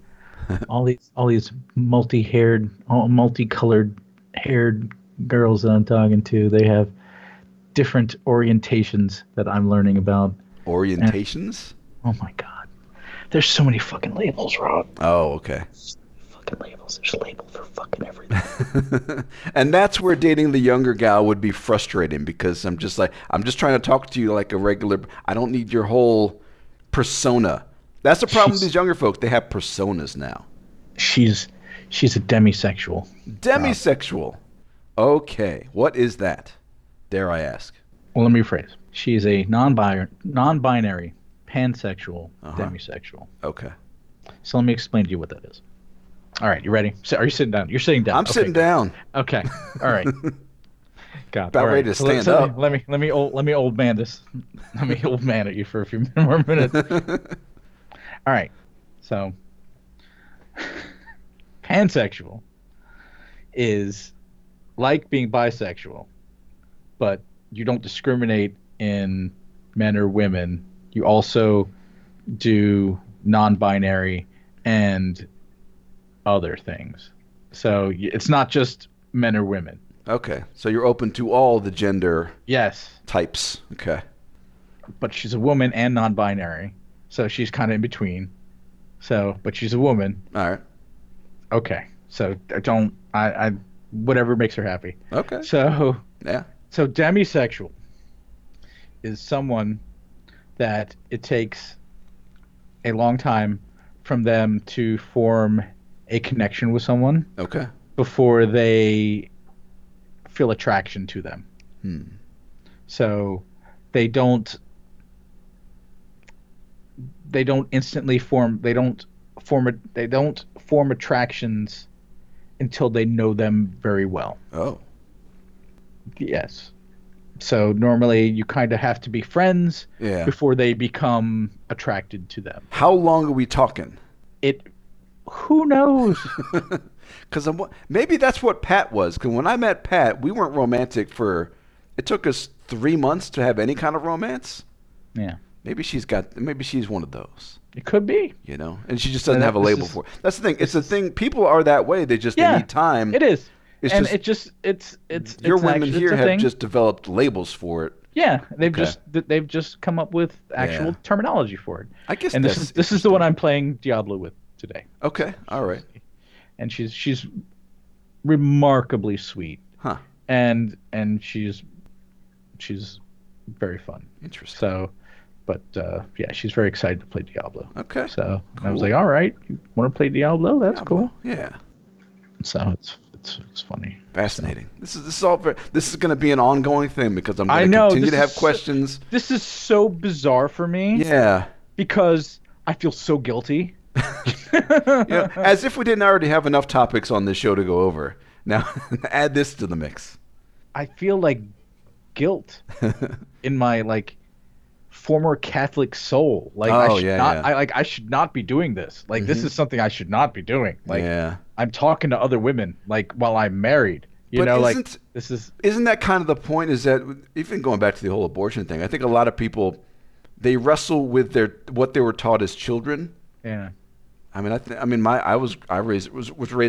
all these multicolored haired girls that I'm talking to, they have different orientations that I'm learning about. Orientations? And, oh my God, there's so many fucking labels, Rob. Oh, okay. Labels. There's a label for fucking everything. And that's where dating the younger gal would be frustrating, because I'm just trying to talk to you like a regular. I don't need your whole persona. That's the problem with these younger folks. They have personas now. She's a demisexual. Demisexual. Okay. What is that? Dare I ask? Well, let me rephrase. She is a non-binary, pansexual, demisexual. Okay. So let me explain to you what that is. All right, you ready? So, are you sitting down? You're sitting down. I'm sitting down. Okay. All right. God, about all right. Ready to stand up. Let me old man this. Let me old man at you for a few more minutes. All right. So, pansexual is like being bisexual, but you don't discriminate in men or women. You also do non-binary and other things. So it's not just men or women. Okay. So you're open to all the gender types. Okay. But she's a woman and non-binary. So she's kind of in between. So, but she's a woman. All right. Okay. So I whatever makes her happy. Okay. So yeah. So demisexual is someone that it takes a long time from them to form a connection with someone before they feel attraction to them. Hmm. So they don't form attractions until they know them very well. Oh. Yes. So normally you kind of have to be friends before they become attracted to them. How long are we talking? Who knows? Because maybe that's what Pat was. Because when I met Pat, we weren't romantic it took us 3 months to have any kind of romance. Yeah. Maybe she's one of those. It could be. You know, and she just doesn't have a label for it. That's the thing. It's the thing. People are that way. They just need time. It is. Your women here have just developed labels for it. Yeah, they've just come up with actual terminology for it. I guess. And this is the one I'm playing Diablo with today. Okay, all right. And she's remarkably sweet. Huh. And she's very fun. Interesting. So, but she's very excited to play Diablo. Okay. So cool. I was like, all right, you want to play Diablo? That's cool. Yeah. So it's funny. Fascinating. So, this is going to be an ongoing thing because I'm going to continue to have questions. This is so bizarre for me. Yeah. Because I feel so guilty. As if we didn't already have enough topics on this show to go over. Now, add this to the mix. I feel like guilt in my former Catholic soul. I should not be doing this. Like, this is something I should not be doing. Like, I'm talking to other women while I'm married. Isn't that kind of the point? Is that even going back to the whole abortion thing? I think a lot of people they wrestle with what they were taught as children. Yeah. I mean, I was raised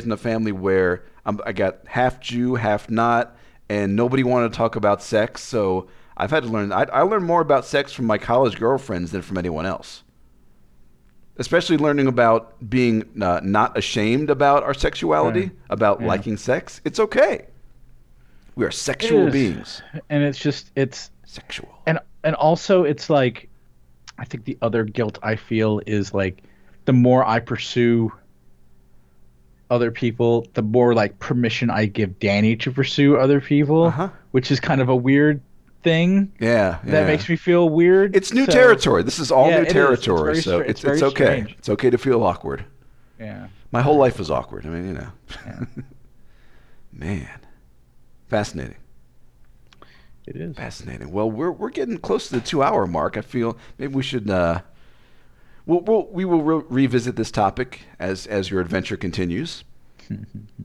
in a family where I got half Jew, half not, and nobody wanted to talk about sex. So I've had to learn. I learned more about sex from my college girlfriends than from anyone else. Especially learning about being not ashamed about our sexuality, about liking sex. It's okay. We are sexual beings. And it's sexual. And also it's like, I think the other guilt I feel is like, the more I pursue other people, the more permission I give Danny to pursue other people, which is kind of a weird thing. Yeah. That makes me feel weird. It's new territory. This is all new territory. It's okay. Strange. It's okay to feel awkward. Yeah. My whole life is awkward. I mean, you know. Yeah. Man. Fascinating. It is. Fascinating. Well, we're getting close to the 2 hour mark. I feel maybe we should we will revisit this topic as your adventure continues.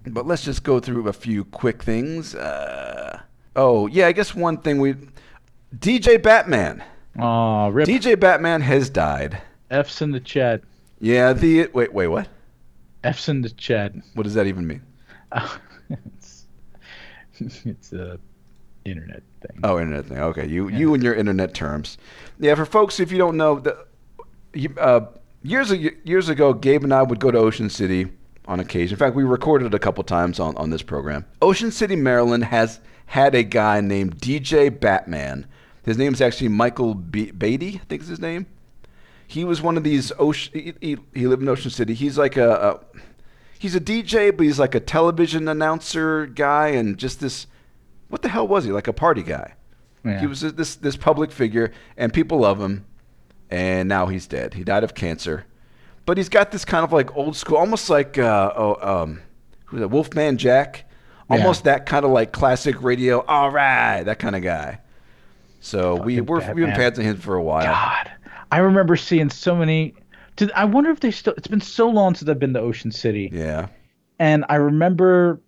But let's just go through a few quick things. I guess one thing DJ Batman. Oh, rip. DJ Batman has died. F's in the chat. Yeah, wait, what? F's in the chat. What does that even mean? It's a internet thing. Oh, internet thing. Okay, you and your internet terms. Yeah, for folks, if you don't know, years ago, Gabe and I would go to Ocean City on occasion. In fact, we recorded a couple times on this program. Ocean City, Maryland had a guy named DJ Batman. His name is actually Michael Beatty, I think is his name. He was one of these he lived in Ocean City. He's like he's a DJ, but he's like a television announcer guy and just this, what the hell was he? Like a party guy. Yeah. He was this public figure and people love him. And now he's dead. He died of cancer. But he's got this kind of like old school, almost like who's that? Wolfman Jack, almost that kind of like classic radio. All right, that kind of guy. So we've been pantsing him for a while. God, I remember seeing so many. I wonder if they still. It's been so long since I've been to Ocean City. Yeah. And I remember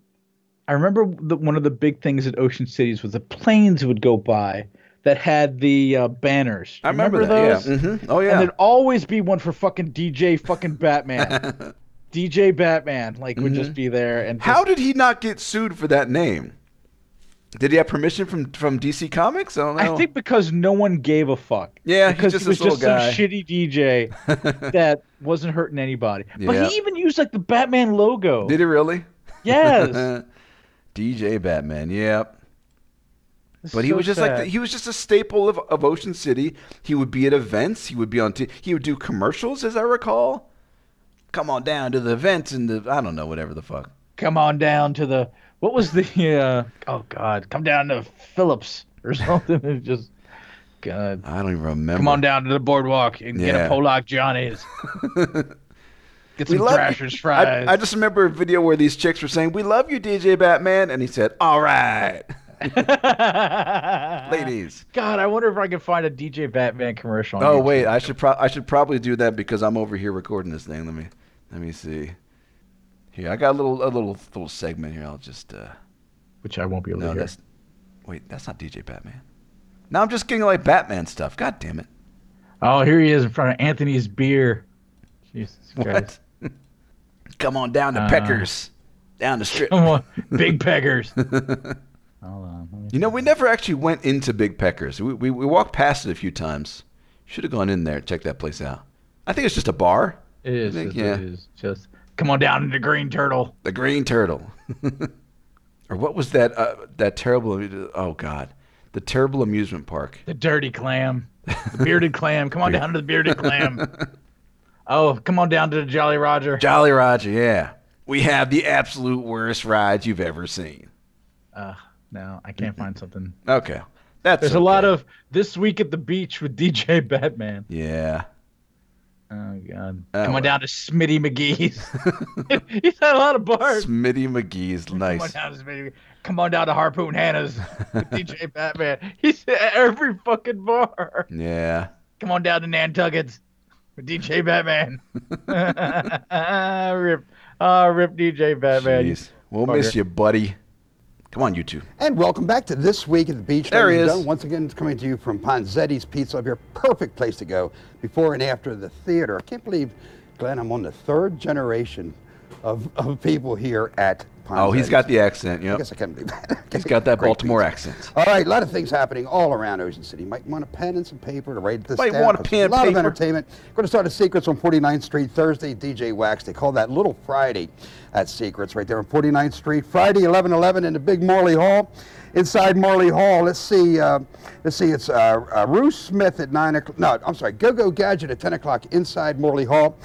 one of the big things at Ocean Cities was the planes would go by that had the banners. I remember those. Yeah. Mm-hmm. Oh yeah. And there'd always be one for fucking DJ fucking Batman. DJ Batman, like, would just be there. And how did he not get sued for that name? Did he have permission from DC Comics? I don't know. I think because no one gave a fuck. Yeah, because he was just some shitty DJ that wasn't hurting anybody. Yeah. But he even used like the Batman logo. Did he really? Yes. DJ Batman. Yep. It's but he was just sad. He was just a staple of Ocean City. He would be at events. He would be on. He would do commercials, as I recall. Come on down to the events and I don't know, whatever the fuck. Come on down to the. What was the oh God, come down to Phillips or something. It's just God. I don't even remember. Come on down to the boardwalk and get a Pollock Johnny's. Get some Thrasher's fries. I just remember a video where these chicks were saying, "We love you, DJ Batman," and he said, "All right." Ladies. God, I wonder if I can find a DJ Batman commercial. On YouTube. Wait, I should probably do that because I'm over here recording this thing. Let me see. Here, I got a little segment here. I'll just which I won't be able to hear. That's not DJ Batman. Now I'm just getting like Batman stuff. God damn it! Oh, here he is in front of Anthony's beer. Jesus Christ! Come on down to Peckers, down the strip. Come on, Big Peckers. Hold on. We never actually went into Big Peckers. We walked past it a few times. Should have gone in there and checked that place out. I think it's just a bar. It is. It is just. Come on down to the Green Turtle. The Green Turtle. Or what was that that terrible... Oh, God. The terrible amusement park. The Dirty Clam. The Bearded Clam. Come on down to the Bearded Clam. Oh, come on down to the Jolly Roger. Jolly Roger, yeah. We have the absolute worst rides you've ever seen. No, I can't find something. Okay. There's a lot of This Week at the Beach with DJ Batman. Yeah. Oh, God. Come on down to Smitty McGee's. He's had a lot of bars. Smitty McGee's, nice. Come on down to Smitty. Come on down to Harpoon Hannah's with DJ Batman. He's at every fucking bar. Yeah. Come on down to Nantucket's with DJ Batman. Rip DJ Batman. Jeez. We'll miss you, buddy. Come on, you two. And welcome back to This Week at the Beach. There he is. Once again, it's coming to you from Ponzetti's Pizza up here. Perfect place to go before and after the theater. I can't believe, Glenn, I'm on the third generation of people here at Ponzetti's. Oh, he's got the accent, yeah. I guess I can't believe that. He's got that Baltimore accent. All right, a lot of things happening all around Ocean City. You might want a pen and some paper to write this down. A lot of entertainment. Going to start at Secrets on 49th Street Thursday. DJ Wax. They call that Little Friday. That's Secrets right there on 49th Street. Friday, 11/11 in the big Morley Hall. Inside Morley Hall, let's see. It's Rue Smith at 9 o'clock. No, I'm sorry. Go-Go Gadget at 10 o'clock inside Morley Hall.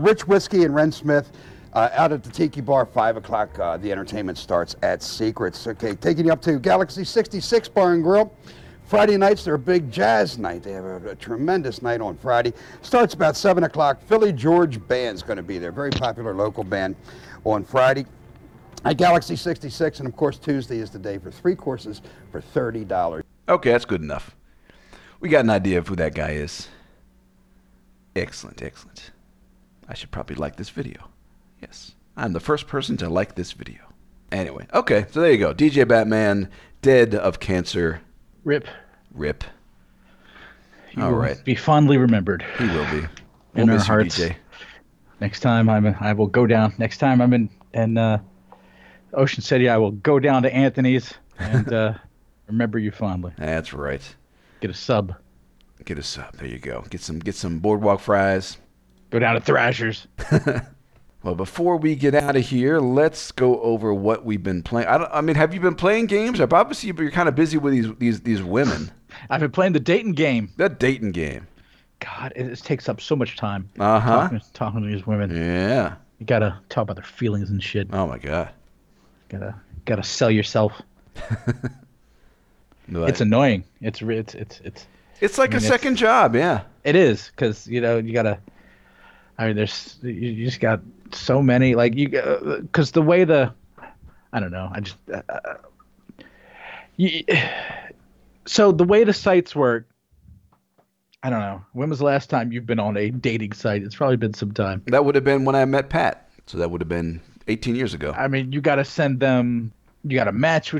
Rich Whiskey and Ren Smith out at the Tiki Bar, 5 o'clock. The entertainment starts at Secrets. Okay, taking you up to Galaxy 66 Bar and Grill. Friday nights, they're a big jazz night. They have a tremendous night on Friday. Starts about 7 o'clock. Philly George Band's going to be there. Very popular local band on Friday. At Galaxy 66, and of course, Tuesday is the day for three courses for $30. Okay, that's good enough. We got an idea of who that guy is. Excellent, excellent. I should probably like this video. Yes, I'm the first person to like this video. Anyway, okay, so there you go. DJ Batman, dead of cancer. Rip. All right. Be fondly remembered. He will be. We'll in our hearts. DJ. Next time I will go down. Next time I'm in Ocean City, I will go down to Anthony's and remember you fondly. That's right. Get a sub. There you go. Get some boardwalk fries. Go down to Thrasher's. Well, before we get out of here, let's go over what we've been playing. Have you been playing games? Obviously, you're kind of busy with these women. I've been playing the dating game. That dating game. God, it takes up so much time. Talking to these women. Yeah. You gotta talk about their feelings and shit. Oh my God. Gotta sell yourself. It's annoying. It's like a second job. Yeah. It is because you gotta. I mean, there's you just got so many, like, you because the way the I don't know I just you, so the way the sites work, I don't know. When was the last time you've been on a dating site? It's probably been some time. That would have been when I met Pat. So that would have been 18 years ago. I mean, you got to send them. You got to match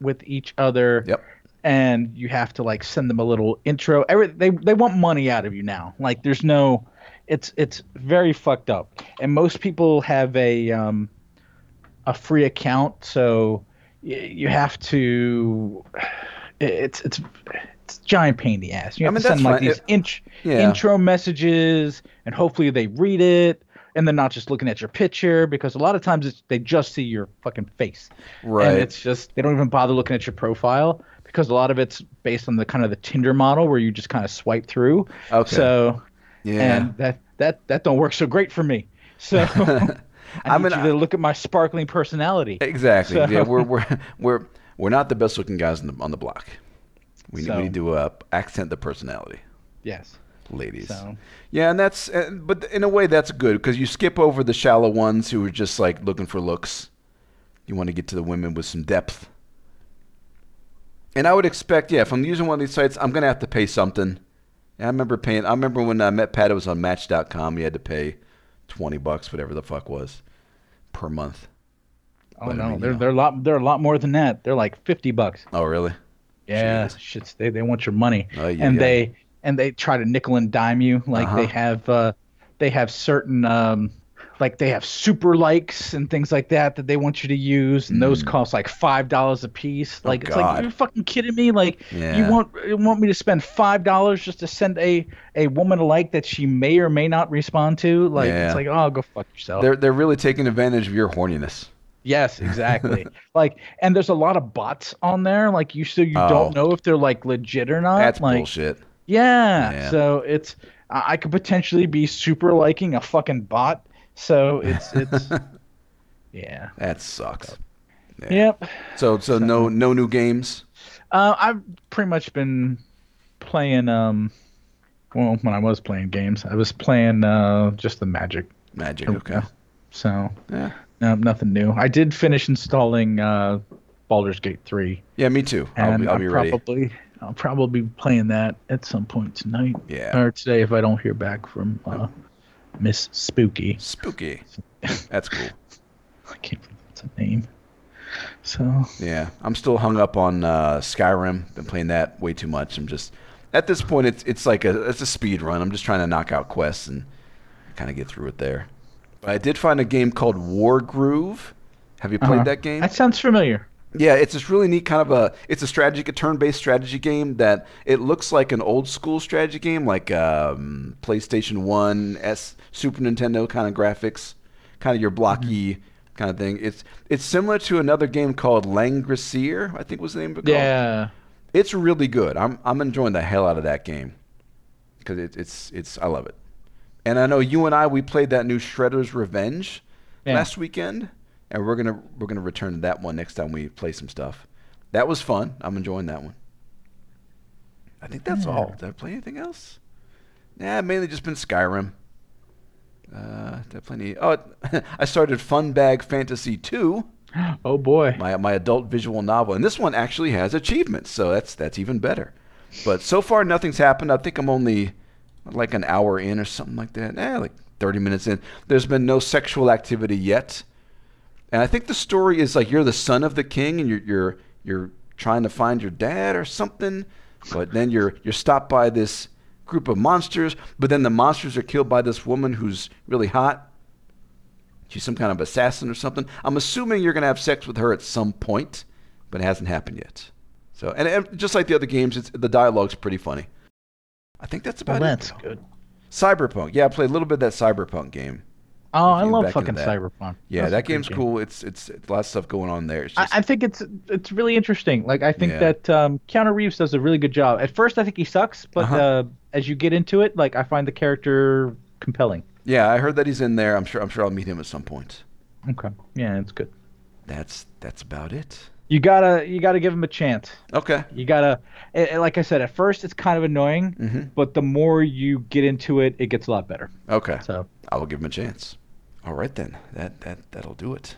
with each other. Yep. And you have to like send them a little intro. They want money out of you now. Like there's no. It's very fucked up. And most people have a free account, so you have to. It's giant pain in the ass. You have to send like these intro messages, and hopefully they read it, and they're not just looking at your picture, because a lot of times they just see your fucking face. Right. And it's just they don't even bother looking at your profile, because a lot of it's based on the kind of the Tinder model where you just kind of swipe through. Okay. So and that don't work so great for me. So I need you to look at my sparkling personality. Exactly. So. Yeah, we're not the best looking guys on the block. We need to accent the personality. Yes. Ladies. So. Yeah, and that's but in a way that's good, because you skip over the shallow ones who are just like looking for looks. You want to get to the women with some depth. And I would expect, if I'm using one of these sites, I'm going to have to pay something. And I remember when I met Pat, it was on Match.com. You had to pay $20, whatever the fuck was, per month. Oh, but no, I mean, they're a lot more than that. They're like $50. Oh, really? Yeah, shit, they want your money, and they try to nickel and dime you. Like they have certain like they have super likes and things like that they want you to use, and those cost like $5 a piece. Like it's like, you're fucking kidding me. Like you want me to spend $5 just to send a woman a like that she may or may not respond to? Like it's like, oh, go fuck yourself. They're really taking advantage of your horniness. Yes, exactly. Like, and there's a lot of bots on there. Like, you don't know if they're like legit or not. That's like, bullshit. Yeah. So it's I could potentially be super liking a fucking bot. So it's yeah. That sucks. Yeah. Yep. So no new games. I've pretty much been playing. Well, when I was playing games, I was playing just the Magic. Magic. Okay. So yeah. No, nothing new. I did finish installing Baldur's Gate 3. Yeah, me too. And I'll probably be playing that at some point tonight. Yeah. Or today if I don't hear back from Miss Spooky. Spooky. That's cool. I can't believe that's a name. So. Yeah, I'm still hung up on Skyrim. Been playing that way too much. I'm just at this point it's like it's a speed run. I'm just trying to knock out quests and kind of get through it there. But I did find a game called Wargroove. Have you played that game? That sounds familiar. Yeah, it's this really neat kind of a turn-based strategy game that it looks like an old-school strategy game, like PlayStation 1, Super Nintendo kind of graphics, kind of your blocky kind of thing. It's similar to another game called Langrisseer, I think was the name of it. Yeah. It's really good. I'm enjoying the hell out of that game because it's I love it. And I know you and I, we played that new Shredder's Revenge last weekend, and we're gonna return to that one next time we play some stuff. That was fun. I'm enjoying that one. I think that's all. Did I play anything else? Nah, mainly just been Skyrim. Did I play any? Oh, I started Fun Bag Fantasy 2. Oh boy. My adult visual novel, and this one actually has achievements, so that's even better. But so far nothing's happened. I think I'm only like an hour in or something like that. Like 30 minutes in. There's been no sexual activity yet. And I think the story is like you're the son of the king and you're trying to find your dad or something. But then you're stopped by this group of monsters. But then the monsters are killed by this woman who's really hot. She's some kind of assassin or something. I'm assuming you're going to have sex with her at some point, but it hasn't happened yet. So and just like the other games, the dialogue's pretty funny. I think that's about it. That's good. Cyberpunk. Yeah, I played a little bit of that Cyberpunk game. Oh, I love fucking Cyberpunk. Yeah, that game's cool. It's a lot of stuff going on there. I think it's really interesting. Like I think that Keanu Reeves does a really good job. At first, I think he sucks, but as you get into it, like I find the character compelling. Yeah, I heard that he's in there. I'm sure I'll meet him at some point. Okay. Yeah, it's good. That's about it. You gotta give him a chance. Okay. You gotta, like I said, at first it's kind of annoying, but the more you get into it, it gets a lot better. Okay. So I will give him a chance. All right then, that'll do it.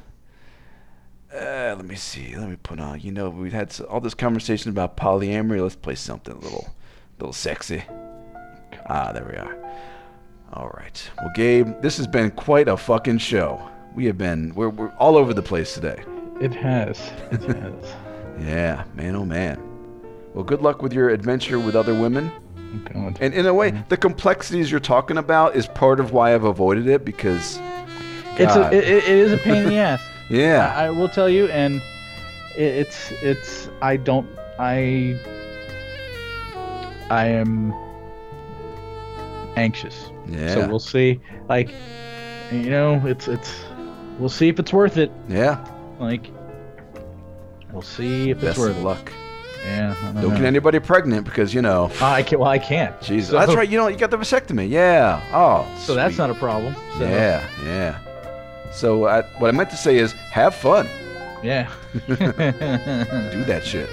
Let me see. Let me put on. You know, we've had all this conversation about polyamory. Let's play something a little sexy. Ah, there we are. All right. Well, Gabe, this has been quite a fucking show. We have been. We're all over the place today. It has. It has. Yeah, man, oh man. Well, good luck with your adventure with other women. God. And in a way, the complexities you're talking about is part of why I've avoided it, because it is a pain in the ass. Yeah. I will tell you, and I am anxious. Yeah. So we'll see. Like, you know, it's we'll see if it's worth it. Yeah. Like, we'll see if it's worth it. Best of luck. Yeah. Don't get anybody pregnant because, you know. I can't. Jesus. So, that's right. You know, you got the vasectomy. Yeah. Oh. So sweet. That's not a problem. So. Yeah. Yeah. So what I meant to say is have fun. Yeah. Do that shit.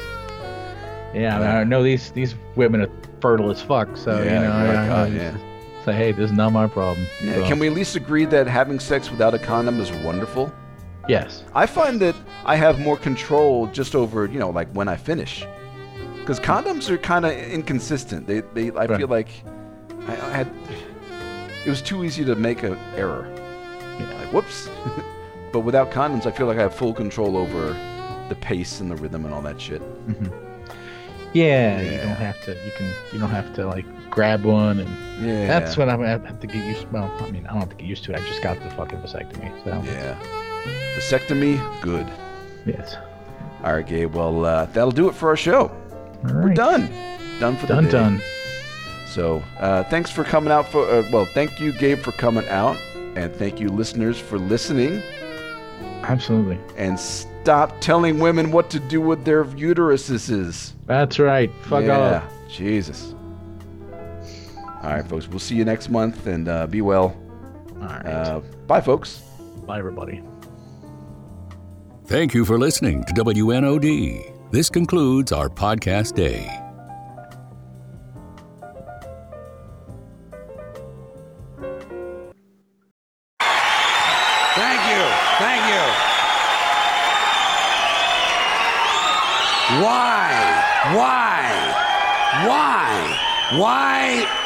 Yeah. I know these women are fertile as fuck. So, yeah, you know. God, yeah. Say, hey, this is not my problem. Yeah. So. Can we at least agree that having sex without a condom is wonderful? Yes. I find that I have more control just over, you know, like when I finish. Because condoms are kind of inconsistent. I feel like it was too easy to make an error. Yeah. Like, whoops. But without condoms, I feel like I have full control over the pace and the rhythm and all that shit. Mm-hmm. Yeah, you don't have to. You don't have to like grab one, and that's when I have to get used to. Well, I mean, I don't have to get used to it. I just got the fucking vasectomy. So. Yeah. Vasectomy, good. Yes. All right, Gabe. Well, that'll do it for our show. All right. We're done. Done for the day. Done. So, thanks for coming out. Thank you, Gabe, for coming out, and thank you, listeners, for listening. Absolutely. And stop telling women what to do with their uteruses. That's right. Fuck off. Yeah. Jesus. All right, folks. We'll see you next month, and be well. All right. Bye, folks. Bye, everybody. Thank you for listening to WNOD. This concludes our podcast day. Thank you.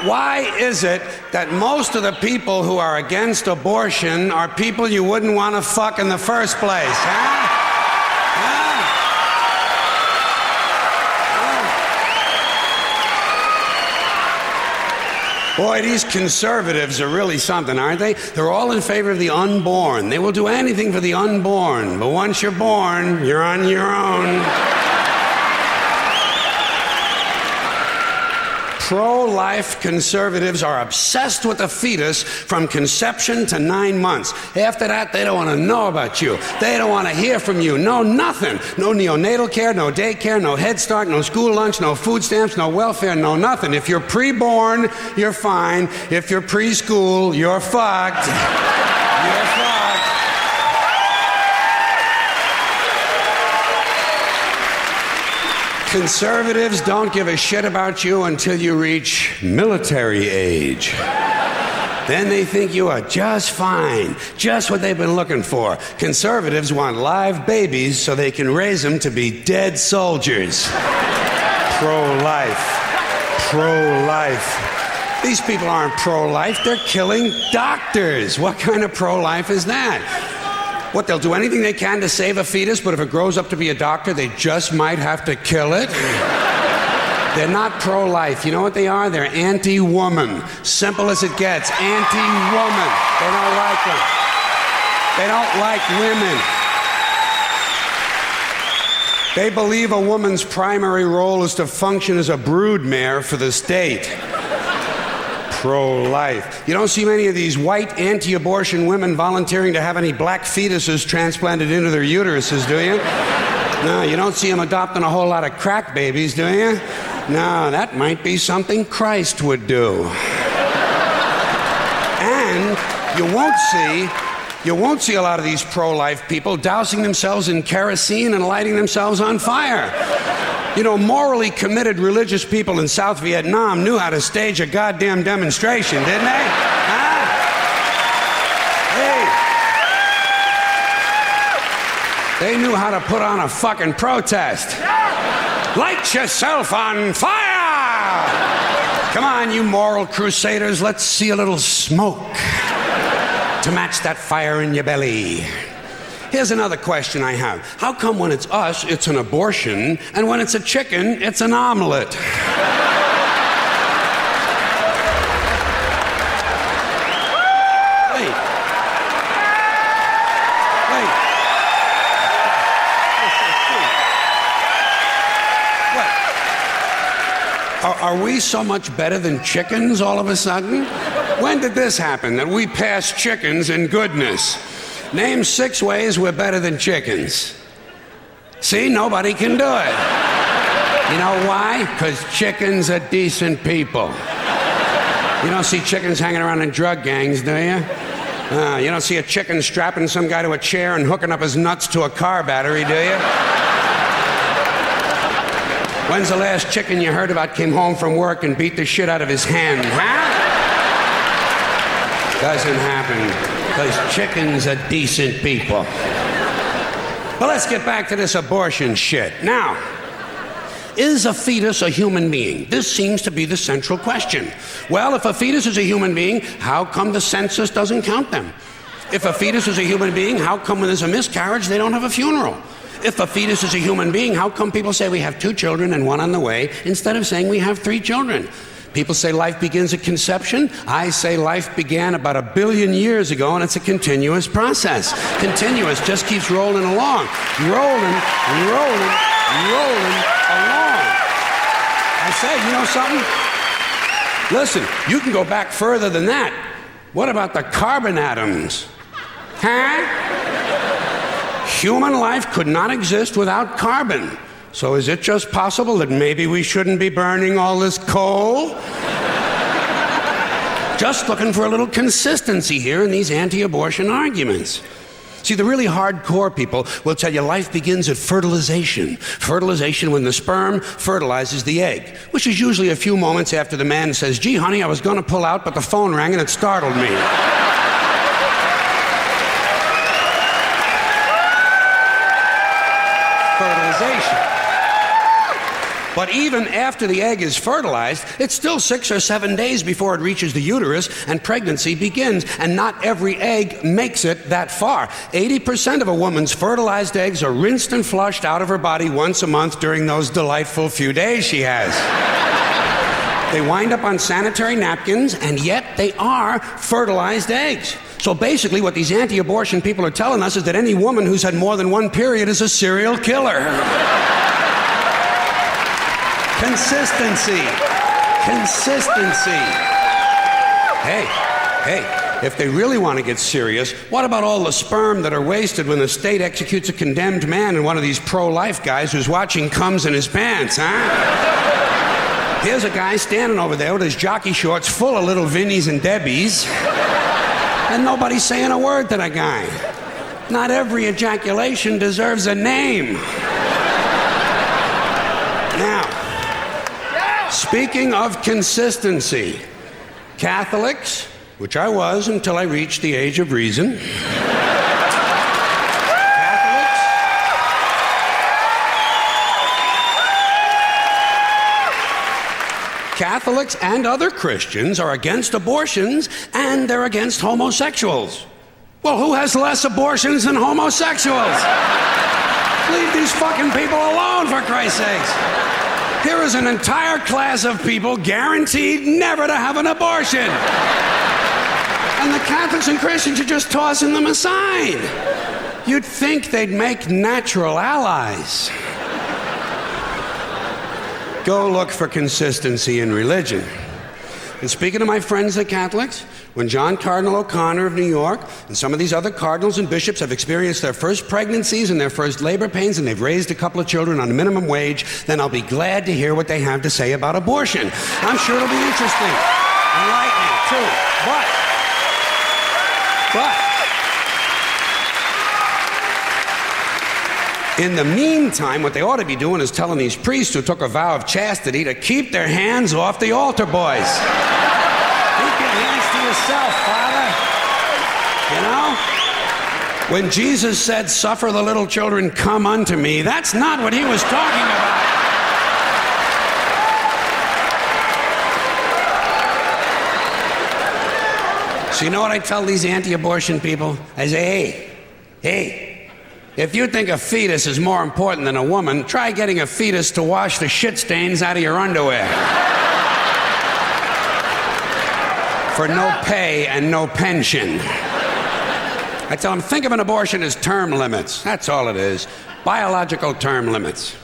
Why is it that most of the people who are against abortion are people you wouldn't want to fuck in the first place, huh? Boy, these conservatives are really something, aren't they? They're all in favor of the unborn. They will do anything for the unborn. But once you're born, you're on your own. Pro-life conservatives are obsessed with the fetus from conception to 9 months. After that, they don't want to know about you. They don't want to hear from you. No, nothing. No neonatal care, no daycare, no Head Start, no school lunch, no food stamps, no welfare, no nothing. If you're pre-born, you're fine. If you're preschool, you're fucked. You're fucked. Conservatives don't give a shit about you until you reach military age. Then they think you are just fine, just what they've been looking for. Conservatives want live babies so they can raise them to be dead soldiers. Pro-life. These people aren't pro-life, they're killing doctors. What kind of pro-life is that? What, they'll do anything they can to save a fetus, but if it grows up to be a doctor, they just might have to kill it? They're not pro-life. You know what they are? They're anti-woman. Simple as it gets. Anti-woman. They don't like them. They don't like women. They believe a woman's primary role is to function as a broodmare for the state. Pro-life. You don't see many of these white anti-abortion women volunteering to have any black fetuses transplanted into their uteruses, do you? No, you don't see them adopting a whole lot of crack babies, do you? No, that might be something Christ would do. And you won't see You won't see a lot of these pro-life people dousing themselves in kerosene and lighting themselves on fire. You know, morally committed religious people in South Vietnam knew how to stage a goddamn demonstration, didn't they? Huh? Hey. They knew how to put on a fucking protest. Light yourself on fire! Come on, you moral crusaders, let's see a little smoke to match that fire in your belly. Here's another question I have. How come when it's us, it's an abortion, and when it's a chicken, it's an omelet? Wait. Are we so much better than chickens all of a sudden? When did this happen, that we passed chickens in goodness? Name 6 ways we're better than chickens. See, nobody can do it. You know why? Because chickens are decent people. You don't see chickens hanging around in drug gangs, do you? You don't see a chicken strapping some guy to a chair and hooking up his nuts to a car battery, do you? When's the last chicken you heard about came home from work and beat the shit out of his hen, huh? Doesn't happen. Because chickens are decent people. But let's get back to this abortion shit. Now, is a fetus a human being? This seems to be the central question. Well, if a fetus is a human being, how come the census doesn't count them? If a fetus is a human being, how come when there's a miscarriage, they don't have a funeral? If a fetus is a human being, how come people say we have 2 children and 1 on the way, instead of saying we have 3 children? People say life begins at conception. I say life began about 1 billion years ago, and it's a continuous process. Continuous, just keeps rolling along. Rolling along. I say, you know something? Listen, you can go back further than that. What about the carbon atoms? Huh? Human life could not exist without carbon. So is it just possible that maybe we shouldn't be burning all this coal? Just looking for a little consistency here in these anti-abortion arguments. See, the really hardcore people will tell you life begins at fertilization. Fertilization when the sperm fertilizes the egg, which is usually a few moments after the man says, "Gee, honey, I was going to pull out, but the phone rang and it startled me." Fertilization. But even after the egg is fertilized, it's still 6 or 7 days before it reaches the uterus and pregnancy begins, and not every egg makes it that far. 80% of a woman's fertilized eggs are rinsed and flushed out of her body once a month during those delightful few days she has. They wind up on sanitary napkins, and yet they are fertilized eggs. So basically what these anti-abortion people are telling us is that any woman who's had more than 1 period is a serial killer. Consistency. Hey, if they really want to get serious, what about all the sperm that are wasted when the state executes a condemned man and one of these pro-life guys who's watching comes in his pants, huh? Here's a guy standing over there with his jockey shorts full of little Vinnies and Debbies, and nobody's saying a word to that guy. Not every ejaculation deserves a name. Now, speaking of consistency, Catholics, which I was until I reached the age of reason. Catholics and other Christians are against abortions, and they're against homosexuals. Well, who has less abortions than homosexuals? Leave these fucking people alone, for Christ's sakes. Here is an entire class of people guaranteed never to have an abortion. And the Catholics and Christians are just tossing them aside. You'd think they'd make natural allies. Go look for consistency in religion. And speaking to my friends, the Catholics, when John Cardinal O'Connor of New York and some of these other cardinals and bishops have experienced their first pregnancies and their first labor pains, and they've raised a couple of children on minimum wage, then I'll be glad to hear what they have to say about abortion. I'm sure it'll be interesting, enlightening too. But In the meantime, what they ought to be doing is telling these priests who took a vow of chastity to keep their hands off the altar boys. Keep your hands to yourself, Father. You know? When Jesus said, "Suffer the little children, come unto me," that's not what he was talking about. So you know what I tell these anti-abortion people? I say, hey, if you think a fetus is more important than a woman, try getting a fetus to wash the shit stains out of your underwear. For no pay and no pension. I tell them, think of an abortion as term limits. That's all it is. Biological term limits.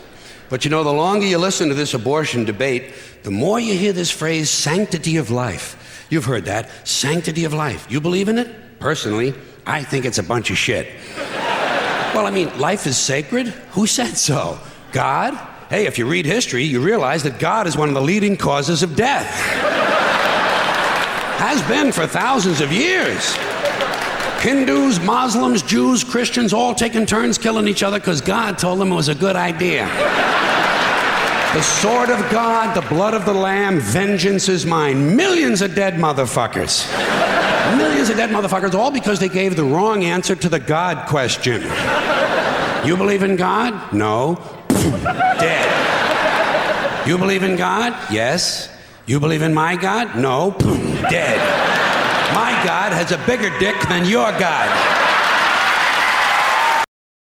But you know, the longer you listen to this abortion debate, the more you hear this phrase, sanctity of life. You've heard that. Sanctity of life. You believe in it? Personally, I think it's a bunch of shit. Well, I mean, life is sacred. Who said so? God? Hey, if you read history, you realize that God is one of the leading causes of death. Has been for thousands of years. Hindus, Muslims, Jews, Christians, all taking turns killing each other because God told them it was a good idea. The sword of God, the blood of the Lamb, vengeance is mine. Millions of dead motherfuckers. Millions of dead motherfuckers, all because they gave the wrong answer to the God question. You believe in God? No. Dead. You believe in God? Yes. You believe in my God? No. Dead. My God has a bigger dick than your God.